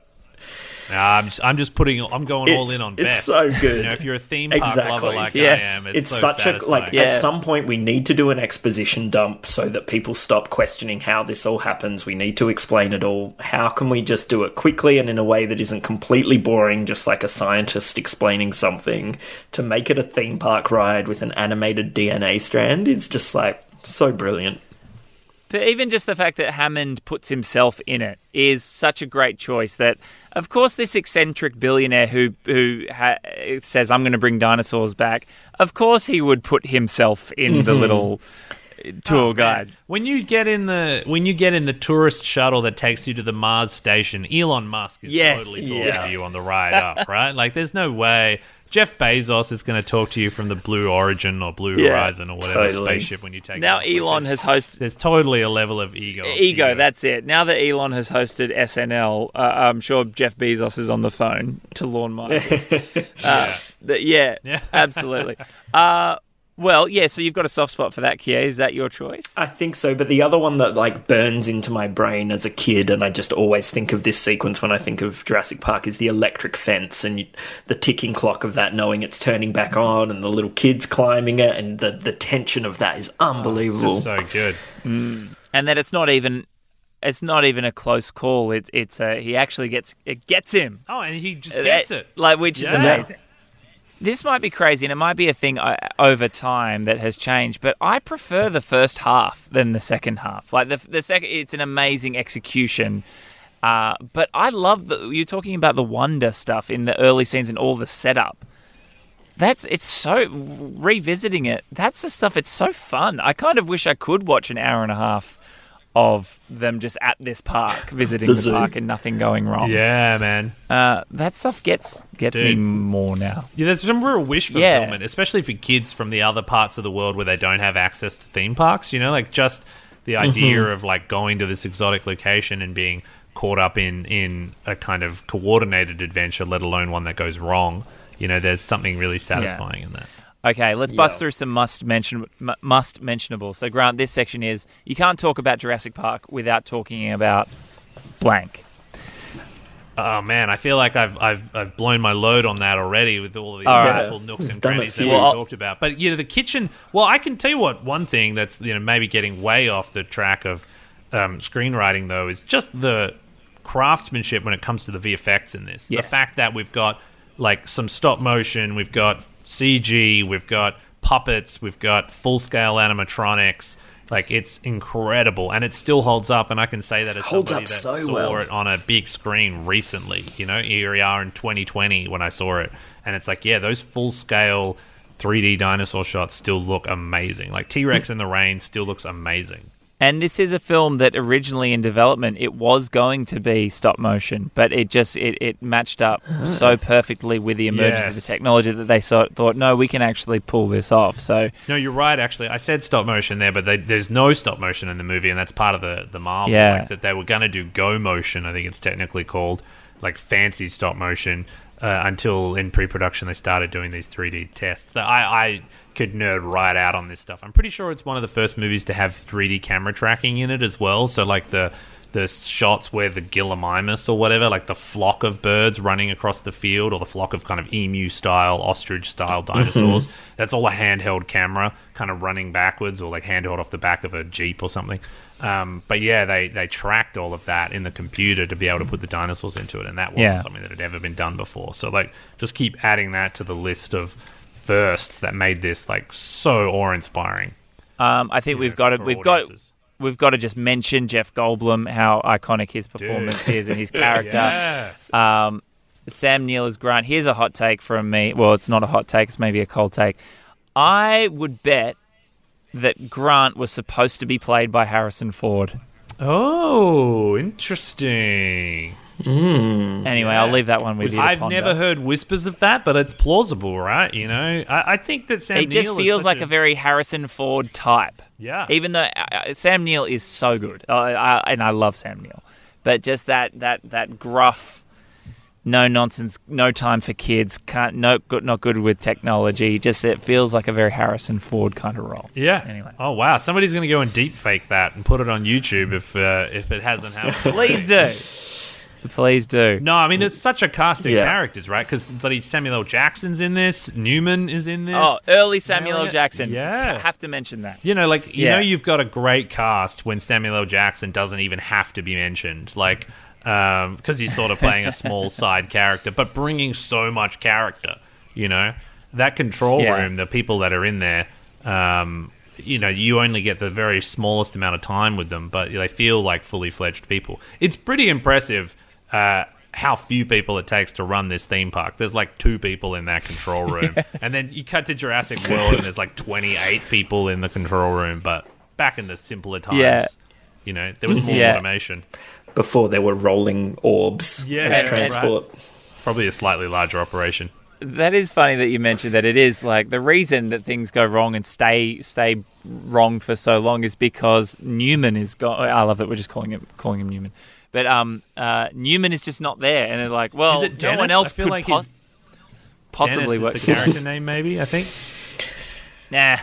I'm going all in on Beth. It's so good. You know, if you're a theme park lover like I am, it's so such satisfying. At some point we need to do an exposition dump so that people stop questioning how this all happens. We need to explain it all. How can we just do it quickly and in a way that isn't completely boring, just like a scientist explaining something? To make it a theme park ride with an animated DNA strand is just like so brilliant. But even just the fact that Hammond puts himself in it is such a great choice that, of course, this eccentric billionaire who says, I'm going to bring dinosaurs back, of course he would put himself in the little tour guide. Man. When you get in the tourist shuttle that takes you to the Mars station, Elon Musk is totally talking to you on the ride up, right? Like, there's no way... Jeff Bezos is going to talk to you from the Blue Origin or Blue Horizon or whatever spaceship when you take it. Now Elon has hosted... There's totally a level of ego. That's it. Now that Elon has hosted SNL, I'm sure Jeff Bezos is on the phone to Lorne Michaels. Absolutely. Well, yeah, so you've got a soft spot for that, Keir. Is that your choice? I think so, but the other one that like burns into my brain as a kid, and I just always think of this sequence when I think of Jurassic Park, is the electric fence and the ticking clock of that, knowing it's turning back on, and the little kids climbing it, and the tension of that is unbelievable. Oh, it's just so good. Mm. And that it's not even a close call. He actually gets him. Oh, and he just gets it. Like, which is amazing. This might be crazy, and it might be a thing over time that has changed, but I prefer the first half than the second half. Like the second, it's an amazing execution. But I love that you're talking about the wonder stuff in the early scenes and all the setup. It's so revisiting it. That's the stuff. It's so fun. I kind of wish I could watch an hour and a half of them just at this park, visiting the park and nothing going wrong. Yeah, man. That stuff gets me more now. Yeah, there's some real wish fulfillment, especially for kids from the other parts of the world where they don't have access to theme parks, you know? Like, just the idea of, like, going to this exotic location and being caught up in a kind of coordinated adventure, let alone one that goes wrong. You know, there's something really satisfying in that. Okay, let's bust through some must mentionable. So, Grant, this section is you can't talk about Jurassic Park without talking about blank. Oh man, I feel like I've blown my load on that already with all of these wonderful nooks and crannies that we talked about. But you know, the kitchen. Well, I can tell you what. One thing that's maybe getting way off the track of screenwriting though is just the craftsmanship when it comes to the VFX in this. Yes. The fact that we've got like some stop motion, we've got CG, we've got puppets, we've got full-scale animatronics. Like, it's incredible, and it still holds up, and I can say that as somebody that saw it on a big screen recently. You know, here we are in 2020 when I saw it, and it's like, yeah, those full-scale 3D dinosaur shots still look amazing. Like, T-Rex in the rain still looks amazing. And this is a film that originally in development, it was going to be stop motion, but it just it matched up so perfectly with the emergence of the technology that they thought, no, we can actually pull this off. So no, you're right, actually. I said stop motion there, but there's no stop motion in the movie, and that's part of the marvel. Yeah. Like, that they were going to do go motion, I think it's technically called, like fancy stop motion, until in pre-production they started doing these 3D tests. So I could nerd right out on this stuff. I'm pretty sure it's one of the first movies to have 3D camera tracking in it as well. So like the shots where the gillimimus or whatever, like the flock of birds running across the field, or the flock of kind of emu-style, ostrich-style dinosaurs, that's all a handheld camera kind of running backwards, or like handheld off the back of a Jeep or something. But yeah, they tracked all of that in the computer to be able to put the dinosaurs into it, and that wasn't something that had ever been done before. So like, just keep adding that to the list of firsts that made this like so awe-inspiring. I think we've got to just mention Jeff Goldblum, how iconic his performance is and his character. Sam Neill as Grant. Here's a hot take from me. Well, it's not a hot take; it's maybe a cold take. I would bet that Grant was supposed to be played by Harrison Ford. Oh, interesting. Anyway, I'll leave that one with you. I've never heard whispers of that, but it's plausible, right? You know, I think that Sam Neill just feels like a very Harrison Ford type. Yeah. Even though Sam Neill is so good, and I love Sam Neill, but just that gruff, no nonsense, no time for kids, not good with technology. Just it feels like a very Harrison Ford kind of role. Yeah. Anyway. Oh wow, somebody's going to go and deep fake that and put it on YouTube if it hasn't happened. Please do. Please do. No, I mean, it's such a cast of characters, right? Because bloody Samuel L. Jackson's in this. Newman is in this. Oh, early Samuel L. Jackson. Yeah. I have to mention that. You know, like, you know you've got a great cast when Samuel L. Jackson doesn't even have to be mentioned. Like, because he's sort of playing a small side character, but bringing so much character, you know? That control room, the people that are in there, you know, you only get the very smallest amount of time with them, but they feel like fully fledged people. It's pretty impressive how few people it takes to run this theme park. There's like 2 people in that control room. Yes. And then you cut to Jurassic World and there's like 28 people in the control room. But back in the simpler times, you know, there was more automation. Before there were rolling orbs as transport. Right. Probably a slightly larger operation. That is funny that you mentioned that. It is like the reason that things go wrong and stay wrong for so long is because Newman is gone. I love that we're just calling him Newman. But Newman is just not there, and they're like, well, no one else could possibly work. Dennis is the character name, maybe, I think. Nah.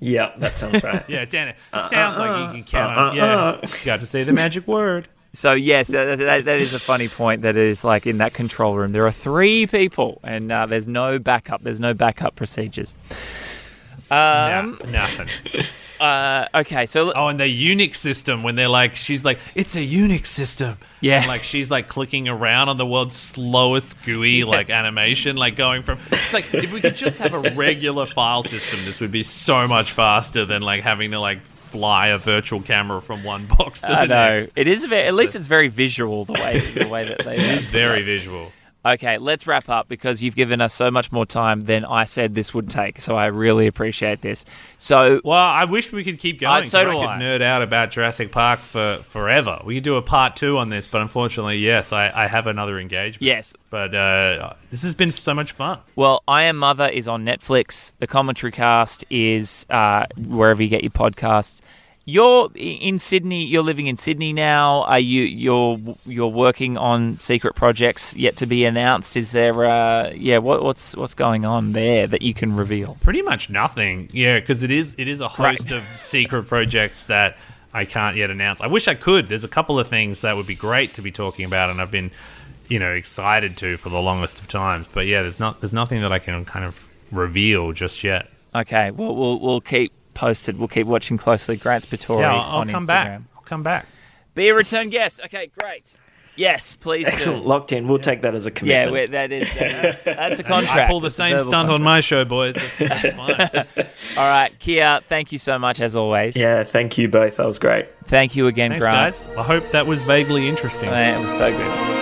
Yeah, that sounds right. Yeah, damn it. It sounds like you can count on. Got to say the magic word. So, yes, that is a funny point. That is like in that control room, there are three people and there's no backup. There's no backup procedures. Nothing. Okay, so... Oh, and the Unix system, when they're like... She's like, it's a Unix system. Yeah. And like, she's like clicking around on the world's slowest GUI, like, animation, like, going from... It's like, if we could just have a regular file system, this would be so much faster than, like, having to, like, fly a virtual camera from one box to the next. It is... At least it's very visual, the way that they... It is very visual. Okay, let's wrap up because you've given us so much more time than I said this would take. So I really appreciate this. So, well, I wish we could keep going. I could nerd out about Jurassic Park for forever. We could do a part 2 on this, but unfortunately, yes, I have another engagement. Yes. But this has been so much fun. Well, I Am Mother is on Netflix. The Commentary Cast is wherever you get your podcasts. You're in Sydney. You're living in Sydney now. Are you? You're working on secret projects yet to be announced. Is there? What's going on there that you can reveal? Pretty much nothing. Yeah, because it is a host of secret projects that I can't yet announce. I wish I could. There's a couple of things that would be great to be talking about, and I've been, excited to for the longest of times. But yeah, there's nothing that I can kind of reveal just yet. Okay. Well, we'll keep posted. We'll keep watching closely. Grant Sputore on Instagram. I'll come back. Be a return guest. Okay, great. Yes, please. Excellent. Do. Locked in. We'll take that as a commitment. Yeah, that's a contract. I pull the same stunt contract on my show, boys. That's fine. All right, Keir, thank you so much as always. Yeah, thank you both. That was great. Thank you again, Grant. Guys. I hope that was vaguely interesting. Man, it was so good.